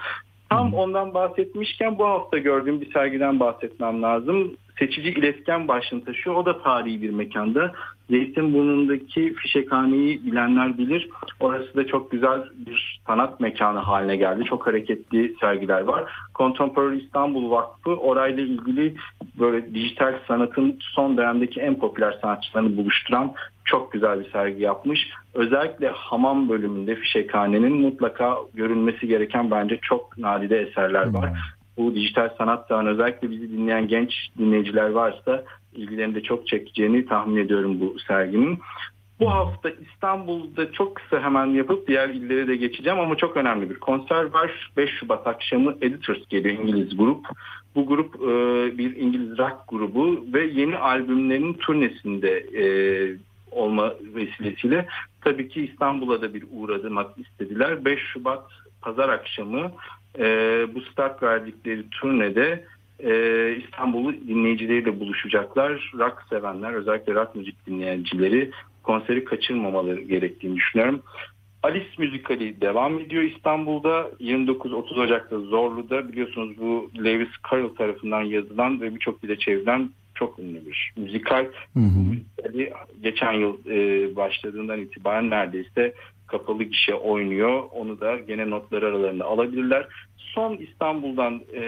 Tam ondan bahsetmişken bu hafta gördüğüm bir sergiden bahsetmem lazım. seçici iletken başlığını taşıyor. O da tarihi bir mekanda. Zeytinburnu'ndaki Fişekhane'yi bilenler bilir. Orası da çok güzel bir sanat mekanı haline geldi. Çok hareketli sergiler var. Contemporary İstanbul Vakfı orayla ilgili böyle dijital sanatın son dönemdeki en popüler sanatçılarını buluşturan çok güzel bir sergi yapmış. Özellikle hamam bölümünde Fişekhane'nin mutlaka görülmesi gereken bence çok nadide eserler var. Bu dijital sanat dağını özellikle bizi dinleyen genç dinleyiciler varsa ilgilerini de çok çekeceğini tahmin ediyorum bu serginin. Bu hafta İstanbul'da çok kısa hemen yapıp diğer illere de geçeceğim ama çok önemli bir konser var. beş Şubat akşamı Editors geliyor, İngiliz grup. Bu grup e, bir İngiliz rock grubu ve yeni albümlerinin turnesinde e, olma vesilesiyle tabii ki İstanbul'a da bir uğramak istediler. beş Şubat pazar akşamı e, bu start verdikleri turnede Ee, İstanbul'u dinleyicileriyle buluşacaklar. Rock sevenler, özellikle rock müzik dinleyicileri konseri kaçırmamaları gerektiğini düşünüyorum. Alice müzikali devam ediyor İstanbul'da. yirmi dokuz otuz Ocak'ta Zorlu'da, biliyorsunuz bu Lewis Carroll tarafından yazılan ve birçok dile çevrilen çok ünlü bir müzikal. Hı hı. Geçen yıl e, başladığından itibaren neredeyse kapalı gişe oynuyor. Onu da gene notları aralarında alabilirler. Son İstanbul'dan e,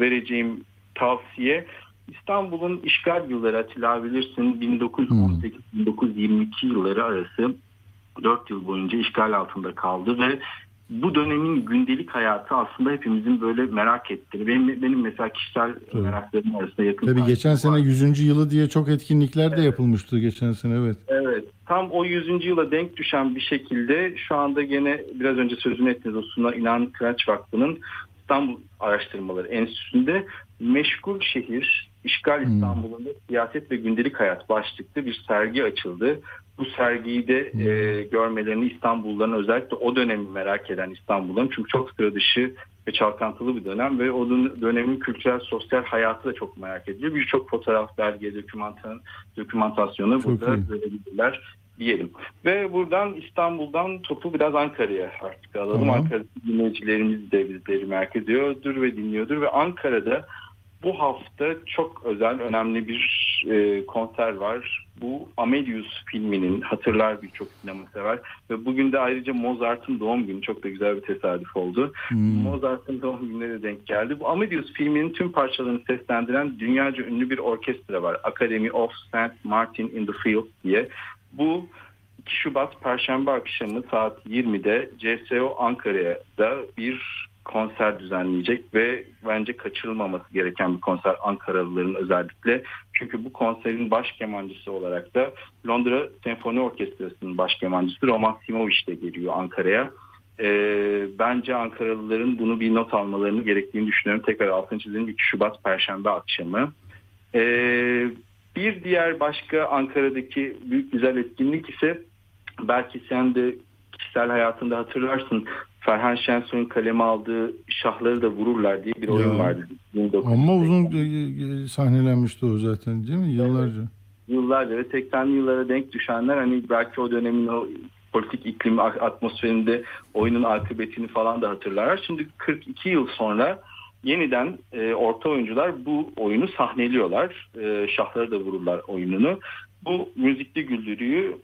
vereceğim tavsiye, İstanbul'un işgal yılları, hatırlayabilirsin, bin dokuz yüz on sekiz - bin dokuz yüz yirmi iki yılları arası dört yıl boyunca işgal altında kaldı ve bu dönemin gündelik hayatı aslında hepimizin böyle merak ettiğini, benim, benim mesela kişisel Tabii. meraklarım arasında yakın. Tabii geçen var. sene yüzüncü yılı diye çok etkinlikler evet. de yapılmıştı geçen sene. Evet. Evet. Tam o yüzüncü yıla denk düşen bir şekilde şu anda gene biraz önce sözünü ettiğiniz Osuna İnan Kıraç Vakfı'nın İstanbul Araştırmaları Enstitüsü'nde Meşgul Şehir, İşgal İstanbul'un Siyaset ve Gündelik Hayat başlıklı bir sergi açıldı. Bu sergiyi de e, görmelerini İstanbulluların, özellikle o dönemi merak eden İstanbulluların, çünkü çok sıra dışı ve çalkantılı bir dönem ve o dönemin kültürel, sosyal hayatı da çok merak ediliyor. Birçok fotoğraf, belge, dokümanta, dokümantasyonu burada verebilirler diyelim. Ve buradan İstanbul'dan topu biraz Ankara'ya artık alalım. Tamam. Ankara'daki dinleyicilerimiz de bizleri merak ediyordur ve dinliyordur ve Ankara'da bu hafta çok özel, önemli bir e, konser var. Bu Amadeus filminin, hatırlar birçok sinema sever ve bugün de ayrıca Mozart'ın doğum günü, çok da güzel bir tesadüf oldu. Hmm. Mozart'ın doğum gününe de denk geldi. Bu Amadeus filminin tüm parçalarını seslendiren dünyaca ünlü bir orkestra var. Academy of Saint Martin in the Fields diye. Bu iki Şubat Perşembe akşamı saat yirmide C S O Ankara'da bir konser düzenleyecek ve bence kaçırılmaması gereken bir konser Ankaralıların özellikle. Çünkü bu konserin baş kemancısı olarak da Londra Senfoni Orkestrası'nın baş kemancısı Roman Simoviç de geliyor Ankara'ya. Ee, bence Ankaralıların bunu bir not almalarını gerektiğini düşünüyorum. Tekrar altını çizelim, iki Şubat Perşembe akşamı. Ee, bir diğer başka Ankara'daki büyük güzel etkinlik ise, belki sen de kişisel hayatında hatırlarsın, Ferhan Şensoy'un kaleme aldığı Şahları da Vururlar diye bir oyun ya, vardı. Ama uzun sahnelenmişti o zaten, değil mi? Yıllarca. Evet, yıllarca ve seksenli yıllara denk düşenler hani belki o dönemin o politik iklim atmosferinde oyunun akıbetini falan da hatırlarlar. Şimdi kırk iki yıl sonra yeniden e, orta oyuncular bu oyunu sahneliyorlar. E, Şahları da Vururlar oyununu. Bu müzikli güldürüyü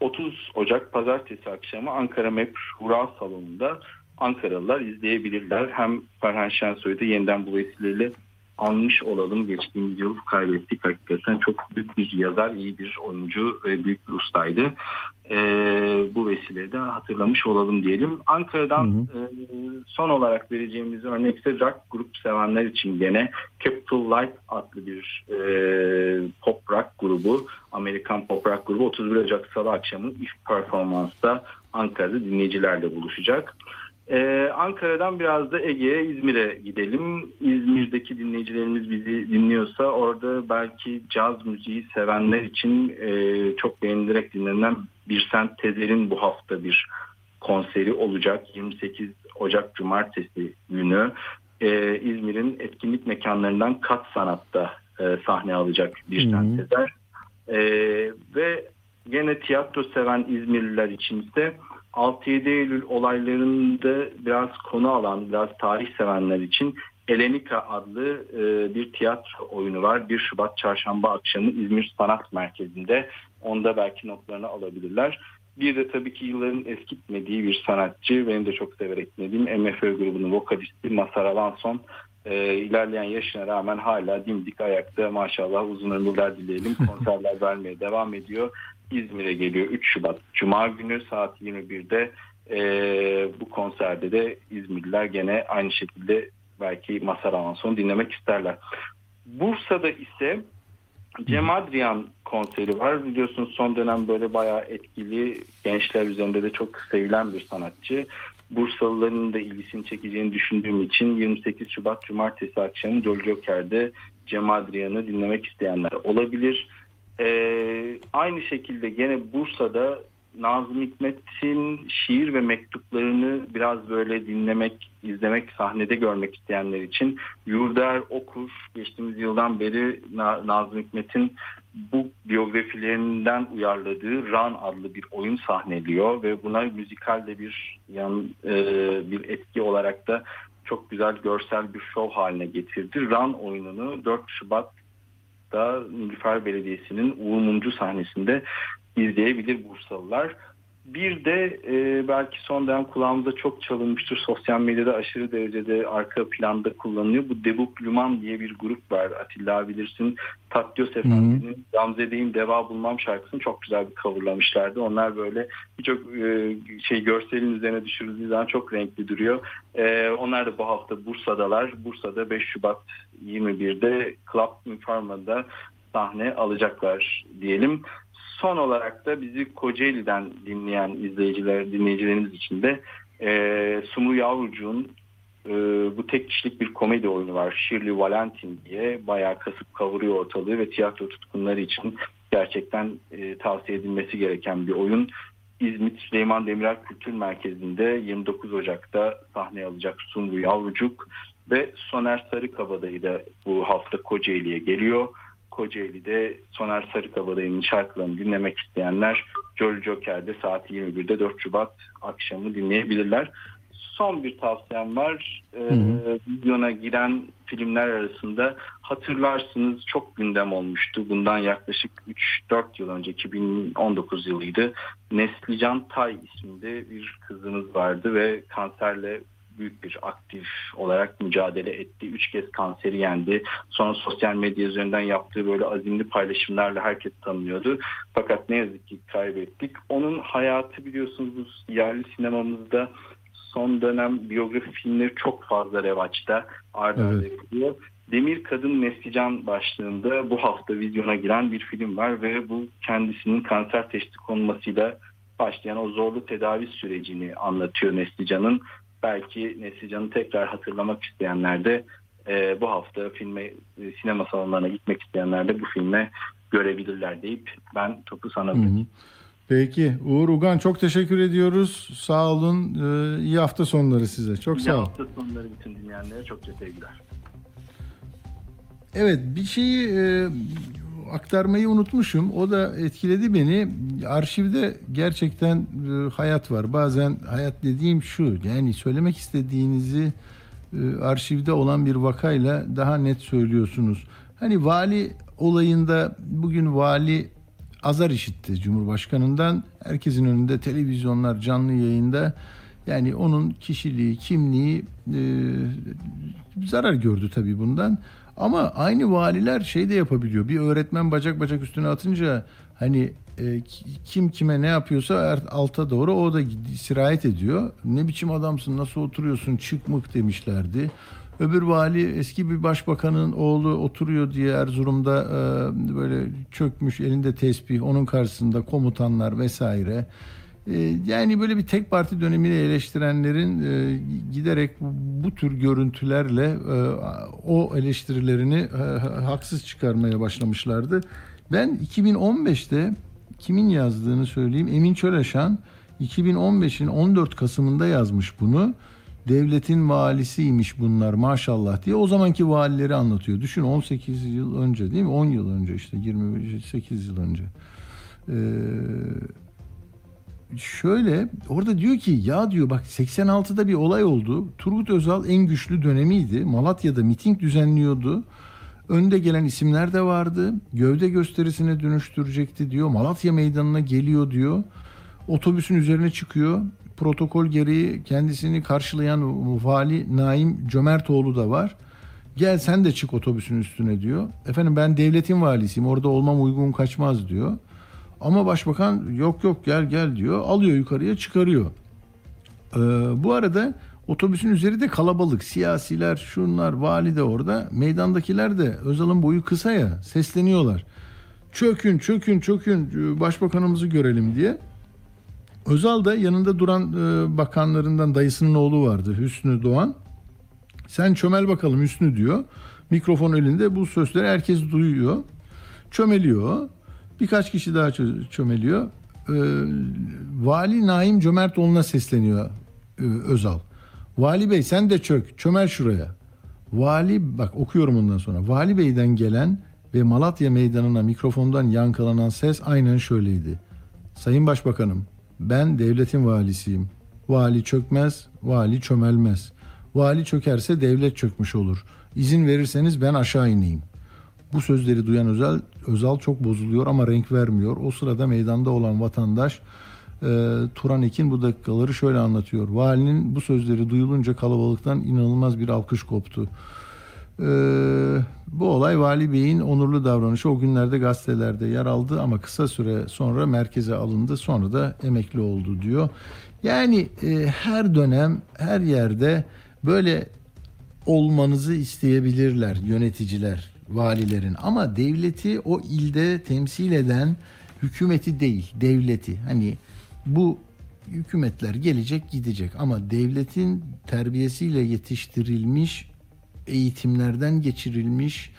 otuz Ocak Pazartesi akşamı Ankara M E P Hura Salonu'nda Ankaralılar izleyebilirler. Hem Ferhan Şensoy'u da yeniden bu vesileyle anmış olalım. Geçtiğimiz yıl kaybettik hakikaten. Çok büyük bir yazar, iyi bir oyuncu ve büyük bir ustaydı. Ee, bu vesileyle de hatırlamış olalım diyelim. Ankara'dan hı hı. E, son olarak vereceğimiz örnek ise rock grup sevenler için gene Capital Light adlı bir e, pop rock grubu, Amerikan pop rock grubu otuz bir Ocak Salı akşamı ilk performansta Ankara'da dinleyicilerle buluşacak. Ee, Ankara'dan biraz da Ege'ye, İzmir'e gidelim. İzmir'deki dinleyicilerimiz bizi dinliyorsa orada belki caz müziği sevenler için e, çok beğenilerek dinlenen Birsent Tezer'in bu hafta bir konseri olacak. yirmi sekiz Ocak Cumartesi günü e, İzmir'in etkinlik mekanlarından Kat Sanat'ta e, sahne alacak Birsent hmm. Tezer. E, ve gene tiyatro seven İzmirliler için de altı yedi Eylül olaylarında biraz konu alan, biraz tarih sevenler için Elenika adlı e, bir tiyatro oyunu var. bir Şubat Çarşamba akşamı İzmir Sanat Merkezi'nde. Onda belki notlarını alabilirler. Bir de tabii ki yılların eskitmediği bir sanatçı, benim de çok severek dinlediğim M F Ö grubunun vokalisti Mazhar Alanson. E, ilerleyen yaşına rağmen hala dimdik ayakta, maşallah, uzun ömürler dileyelim. Konserler vermeye devam ediyor. İzmir'e geliyor üç Şubat Cuma günü saat yirmi birde. E, bu konserde de İzmirliler gene aynı şekilde belki Mazhar Alanson'u dinlemek isterler. Bursa'da ise Cem Adrian konseri var. Biliyorsunuz son dönem böyle bayağı etkili, gençler üzerinde de çok sevilen bir sanatçı. Bursalıların da ilgisini çekeceğini düşündüğüm için yirmi sekiz Şubat Cumartesi akşamı Doljoker'de Cem Adrian'ı dinlemek isteyenler olabilir. Ee, aynı şekilde gene Bursa'da Nazım Hikmet'in şiir ve mektuplarını biraz böyle dinlemek, izlemek, sahnede görmek isteyenler için Yurdaer Okur, geçtiğimiz yıldan beri Nazım Hikmet'in bu biyografilerinden uyarladığı Ran adlı bir oyun sahneliyor ve buna müzikal de bir yan e, bir etki olarak da çok güzel görsel bir şov haline getirdi. Ran oyununu dört Şubat'ta Nilüfer Belediyesi'nin Uğur Mumcu sahnesinde izleyebilir Bursalılar. Bir de e, belki son dönem kulağımıza çok çalınmıştır. Sosyal medyada aşırı derecede arka planda kullanılıyor. Bu Debuk Lüman diye bir grup var. Atilla bilirsin. Tatyos Efendi'nin Gamze'deyim Deva Bulmam şarkısını çok güzel bir coverlamışlardı. Onlar böyle birçok e, şey görselin üzerine düşürüldüğü zaman çok renkli duruyor. E, onlar da bu hafta Bursa'dalar. Bursa'da beş Şubat yirmi birde Club Informa'da sahne alacaklar diyelim. Son olarak da bizi Kocaeli'den dinleyen izleyiciler, dinleyicilerimiz için de e, Sumru Yavrucuğ'un e, bu tek kişilik bir komedi oyunu var. Shirley Valentin diye, bayağı kasıp kavuruyor ortalığı ve tiyatro tutkunları için gerçekten e, tavsiye edilmesi gereken bir oyun. İzmit Süleyman Demirel Kültür Merkezi'nde yirmi dokuz Ocak'ta sahneye alacak Sumru Yavrucuk ve Soner Sarıkabadayı da bu hafta Kocaeli'ye geliyor. Kocaeli'de Soner Sarıkabadayı'nın şarkılarını dinlemek isteyenler Jolly Joker'de saat yirmi birde dört Şubat akşamı dinleyebilirler. Son bir tavsiyem var. Vizyona ee, giren filmler arasında hatırlarsınız çok gündem olmuştu. Bundan yaklaşık üç dört yıl önce, iki bin on dokuz yılıydı. Neslihan Tay isminde bir kızımız vardı ve kanserle büyük bir aktif olarak mücadele etti. Üç kez kanseri yendi. Sonra sosyal medya üzerinden yaptığı böyle azimli paylaşımlarla herkes tanınıyordu. Fakat ne yazık ki kaybettik. Onun hayatı biliyorsunuz yerli sinemamızda son dönem biyografi filmleri çok fazla revaçta. Arda evet. Demir Kadın Neslihan başlığında bu hafta vizyona giren bir film var ve bu kendisinin kanser teşhisi konulmasıyla başlayan o zorlu tedavi sürecini anlatıyor Neslihan'ın. Belki Neslihan'ı tekrar hatırlamak isteyenler de e, bu hafta filme, e, sinema salonlarına gitmek isteyenler de bu filme görebilirler deyip ben topu sana bırakayım. Peki Uğur Ugan, çok teşekkür ediyoruz. Sağ olun. Ee, iyi hafta sonları size. Çok iyi sağ olun. İyi hafta sonları bütün dinleyenlere. Çok teşekkürler. Evet, bir şeyi e, aktarmayı unutmuşum. O da etkiledi beni. Arşivde gerçekten e, hayat var. Bazen hayat dediğim şu, yani söylemek istediğinizi e, arşivde olan bir vakayla daha net söylüyorsunuz. Hani vali olayında bugün vali azar işitti Cumhurbaşkanı'ndan. Herkesin önünde televizyonlar canlı yayında. Yani onun kişiliği, kimliği e, zarar gördü tabii bundan. Ama aynı valiler şey de yapabiliyor. Bir öğretmen bacak bacak üstüne atınca hani e, kim kime ne yapıyorsa alta doğru o da sirayet ediyor. Ne biçim adamsın, nasıl oturuyorsun, çıkmık demişlerdi. Öbür vali eski bir başbakanın oğlu oturuyor diye Erzurum'da e, böyle çökmüş, elinde tesbih, onun karşısında komutanlar vesaire. Yani böyle bir tek parti dönemini eleştirenlerin e, giderek bu tür görüntülerle e, o eleştirilerini e, haksız çıkarmaya başlamışlardı. Ben iki bin on beşte kimin yazdığını söyleyeyim. Emin Çöleşan iki bin on beşin on dört Kasım'ında yazmış bunu. Devletin valisiymiş bunlar maşallah diye. O zamanki valileri anlatıyor. Düşün, on sekiz yıl önce değil mi? on yıl önce işte yirmi sekiz yıl önce. Eee... şöyle orada diyor ki ya diyor bak seksen altıda bir olay oldu. Turgut Özal en güçlü dönemiydi. Malatya'da miting düzenliyordu. Önde gelen isimler de vardı. Gövde gösterisine dönüştürecekti diyor. Malatya meydanına geliyor diyor. Otobüsün üzerine çıkıyor. Protokol gereği kendisini karşılayan vali Naim Cömertoğlu da var. Gel sen de çık otobüsün üstüne diyor. Efendim ben devletin valisiyim. Orada olmam uygun kaçmaz diyor. Ama başbakan yok yok gel gel diyor. Alıyor yukarıya çıkarıyor. Ee, bu arada otobüsün üzeri de kalabalık. Siyasiler, şunlar, vali de orada. Meydandakiler de Özal'ın boyu kısa ya. Sesleniyorlar. Çökün, çökün, çökün başbakanımızı görelim diye. Özal da yanında duran bakanlarından dayısının oğlu vardı Hüsnü Doğan. Sen çömel bakalım Hüsnü diyor. Mikrofon elinde bu sözleri herkes duyuyor. Çömeliyor. Birkaç kişi daha çömeliyor. Ee, Vali Naim Cömertoğlu'na sesleniyor e, Özal. Vali Bey sen de çök, çömel şuraya. Vali, bak okuyorum ondan sonra. Vali Bey'den gelen ve Malatya meydanına mikrofondan yankalanan ses aynen şöyleydi. Sayın Başbakanım, ben devletin valisiyim. Vali çökmez, vali çömelmez. Vali çökerse devlet çökmüş olur. İzin verirseniz ben aşağı ineyim. Bu sözleri duyan Özal, Özal çok bozuluyor ama renk vermiyor. O sırada meydanda olan vatandaş e, Turan Ekin bu dakikaları şöyle anlatıyor. Valinin bu sözleri duyulunca kalabalıktan inanılmaz bir alkış koptu. E, bu olay Vali Bey'in onurlu davranışı o günlerde gazetelerde yer aldı ama kısa süre sonra merkeze alındı. Sonra da emekli oldu diyor. Yani e, her dönem, her yerde böyle olmanızı isteyebilirler yöneticiler, valilerin. Ama devleti o ilde temsil eden hükümeti değil, devleti. Hani bu hükümetler gelecek gidecek ama devletin terbiyesiyle yetiştirilmiş, eğitimlerden geçirilmiş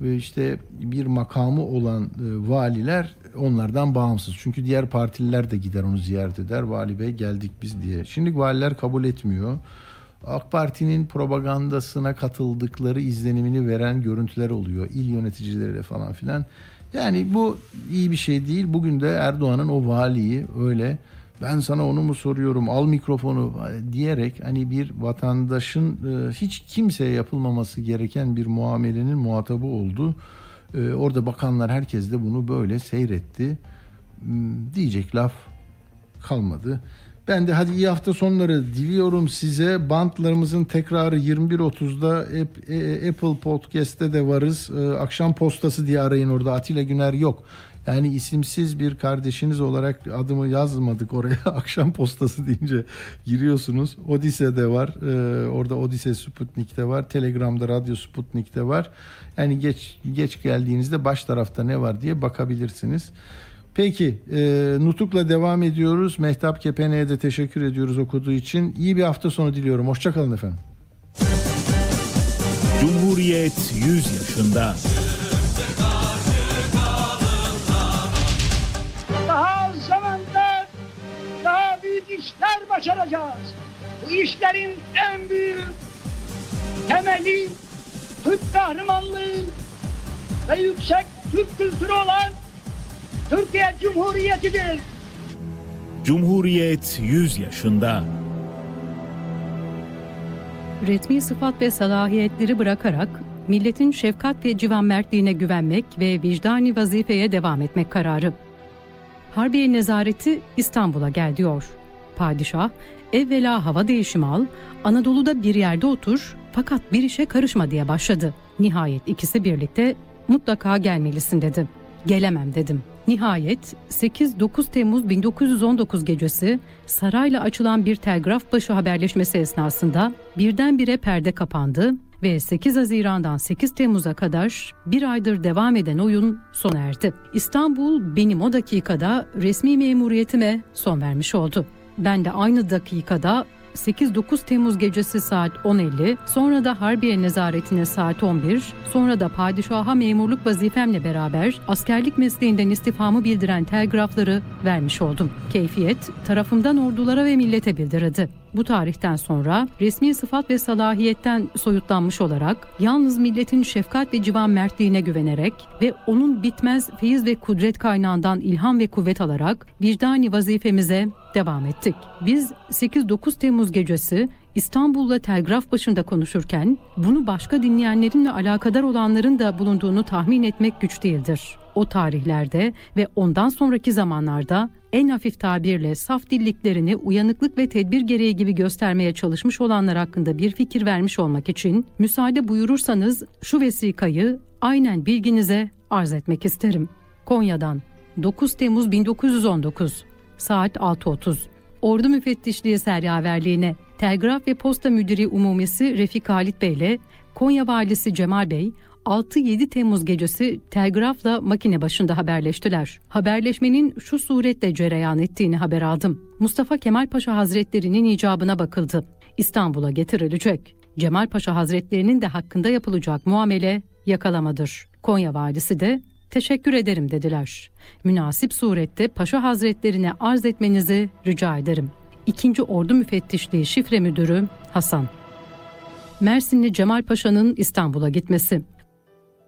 ve işte bir makamı olan valiler onlardan bağımsız. Çünkü diğer partililer de gider onu ziyaret eder. Vali Bey geldik biz diye. Şimdi valiler kabul etmiyor. A K Parti'nin propagandasına katıldıkları izlenimini veren görüntüler oluyor. İl yöneticileriyle falan filan. Yani bu iyi bir şey değil. Bugün de Erdoğan'ın o valiyi öyle ben sana onu mu soruyorum al mikrofonu diyerek hani bir vatandaşın hiç kimseye yapılmaması gereken bir muamelenin muhatabı oldu. Orada bakanlar herkes de bunu böyle seyretti. Diyecek laf kalmadı. Ben de hadi iyi hafta sonları diliyorum size. Bantlarımızın tekrarı yirmi bir otuzda Apple Podcast'te de varız. Akşam postası diye arayın orada. Atilla Güner yok. Yani isimsiz bir kardeşiniz olarak adımı yazmadık oraya. Akşam postası deyince giriyorsunuz. Odise'de var. Orada Odise Sputnik'te var. Telegram'da Radyo Sputnik'te var. Yani geç geç geldiğinizde baş tarafta ne var diye bakabilirsiniz. Peki, e, Nutuk'la devam ediyoruz. Mehtap Kepene'ye de teşekkür ediyoruz okuduğu için. İyi bir hafta sonu diliyorum. Hoşçakalın efendim. Cumhuriyet yüz yaşında. Daha zamanda daha büyük işler başaracağız. Bu işlerin en büyük temeli Türk kahramanlığı ve yüksek Türk kültürü olan Türkiye Cumhuriyeti'dir. Cumhuriyet yüz yaşında. Resmi sıfat ve salahiyetleri bırakarak milletin şefkat ve civanmertliğine güvenmek ve vicdani vazifeye devam etmek kararı. Harbiye Nezareti İstanbul'a gel diyor. Padişah, evvela hava değişimi al, Anadolu'da bir yerde otur fakat bir işe karışma diye başladı. Nihayet ikisi birlikte mutlaka gelmelisin dedi. Gelemem dedim. Nihayet sekiz dokuz Temmuz bin dokuz yüz on dokuz gecesi sarayla açılan bir telgraf başı haberleşmesi esnasında birdenbire perde kapandı ve sekiz Haziran'dan sekiz Temmuz'a kadar bir aydır devam eden oyun sona erdi. İstanbul benim o dakikada resmi memuriyetime son vermiş oldu. Ben de aynı dakikada sekiz dokuz Temmuz gecesi saat on elli, sonra da Harbiye Nezaretine saat on bir, sonra da padişaha memurluk vazifemle beraber askerlik mesleğinden istifamı bildiren telgrafları vermiş oldum. Keyfiyet tarafımdan ordulara ve millete bildirildi. Bu tarihten sonra resmi sıfat ve salahiyetten soyutlanmış olarak yalnız milletin şefkat ve civan mertliğine güvenerek ve onun bitmez feyiz ve kudret kaynağından ilham ve kuvvet alarak vicdani vazifemize devam ettik. Biz sekiz dokuz Temmuz gecesi İstanbul'la telgraf başında konuşurken bunu başka dinleyenlerinle alakadar olanların da bulunduğunu tahmin etmek güç değildir. O tarihlerde ve ondan sonraki zamanlarda en hafif tabirle saf dilliklerini uyanıklık ve tedbir gereği gibi göstermeye çalışmış olanlar hakkında bir fikir vermiş olmak için müsaade buyurursanız şu vesikayı aynen bilginize arz etmek isterim. Konya'dan dokuz Temmuz bin dokuz yüz on dokuz saat altı otuz Ordu Müfettişliği Seryaverliğine Telgraf ve Posta Müdürü Umumisi Refik Halit Bey ile Konya Valisi Cemal Bey altı yedi Temmuz gecesi telgrafla makine başında haberleştiler. Haberleşmenin şu suretle cereyan ettiğini haber aldım. Mustafa Kemal Paşa Hazretleri'nin icabına bakıldı. İstanbul'a getirilecek. Cemal Paşa Hazretleri'nin de hakkında yapılacak muamele yakalamadır. Konya valisi de teşekkür ederim dediler. Münasip surette Paşa Hazretleri'ne arz etmenizi rica ederim. ikinci Ordu Müfettişliği Şifre Müdürü Hasan. Mersinli Cemal Paşa'nın İstanbul'a gitmesi.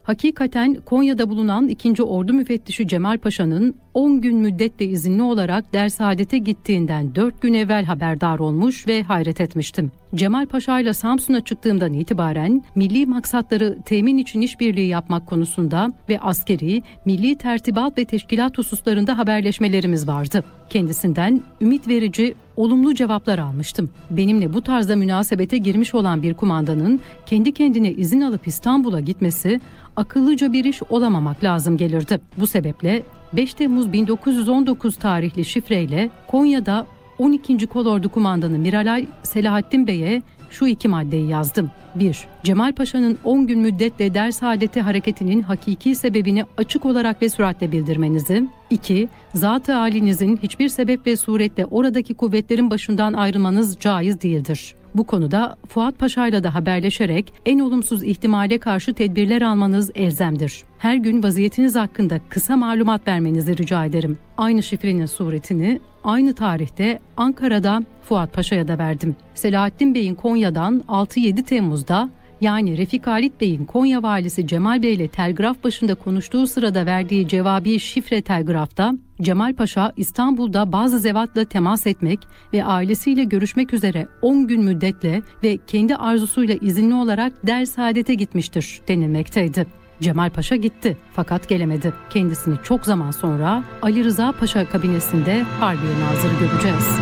Hakikaten Konya'da bulunan ikinci Ordu Müfettişi Cemal Paşa'nın on gün müddetle izinli olarak Dershaadet'e gittiğinden dört gün evvel haberdar olmuş ve hayret etmiştim. Cemal Paşa ile Samsun'a çıktığımdan itibaren milli maksatları temin için işbirliği yapmak konusunda ve askeri, milli tertibat ve teşkilat hususlarında haberleşmelerimiz vardı. Kendisinden ümit verici, olumlu cevaplar almıştım. Benimle bu tarzda münasebete girmiş olan bir kumandanın kendi kendine izin alıp İstanbul'a gitmesi akıllıca bir iş olamamak lazım gelirdi. Bu sebeple beş Temmuz bin dokuz yüz on dokuz tarihli şifreyle Konya'da on ikinci Kolordu Kumandanı Miralay Selahattin Bey'e şu iki maddeyi yazdım. bir Cemal Paşa'nın on gün müddetle Dershaadet'e hareketinin hakiki sebebini açık olarak ve süratle bildirmenizi. iki Zat-ı âlinizin hiçbir sebep ve suretle oradaki kuvvetlerin başından ayrılmanız caiz değildir. Bu konuda Fuat Paşa'yla da haberleşerek en olumsuz ihtimale karşı tedbirler almanız elzemdir. Her gün vaziyetiniz hakkında kısa malumat vermenizi rica ederim. Aynı şifrenin suretini aynı tarihte Ankara'da Fuat Paşa'ya da verdim. Selahattin Bey'in Konya'dan altı yedi Temmuz'da yani Refik Halit Bey'in Konya valisi Cemal Bey ile telgraf başında konuştuğu sırada verdiği cevabi şifre telgrafta Cemal Paşa İstanbul'da bazı zevatla temas etmek ve ailesiyle görüşmek üzere on gün müddetle ve kendi arzusuyla izinli olarak Dershaadet'e gitmiştir denilmekteydi. Cemal Paşa gitti fakat gelemedi. Kendisini çok zaman sonra Ali Rıza Paşa kabinesinde Harbiye Nazırı göreceğiz.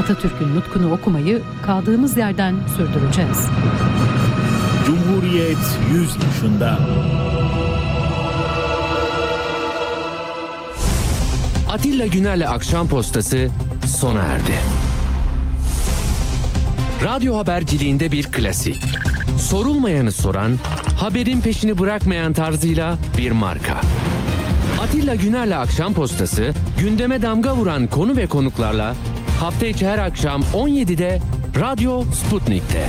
Atatürk'ün nutkunu okumayı kaldığımız yerden sürdüreceğiz. Cumhuriyet yüz yaşında. Atilla Güner'le Akşam Postası sona erdi. Radyo haberciliğinde bir klasik. Sorulmayanı soran, haberin peşini bırakmayan tarzıyla bir marka. Atilla Güner'le Akşam Postası, gündeme damga vuran konu ve konuklarla hafta içi her akşam on yedide Radyo Sputnik'te.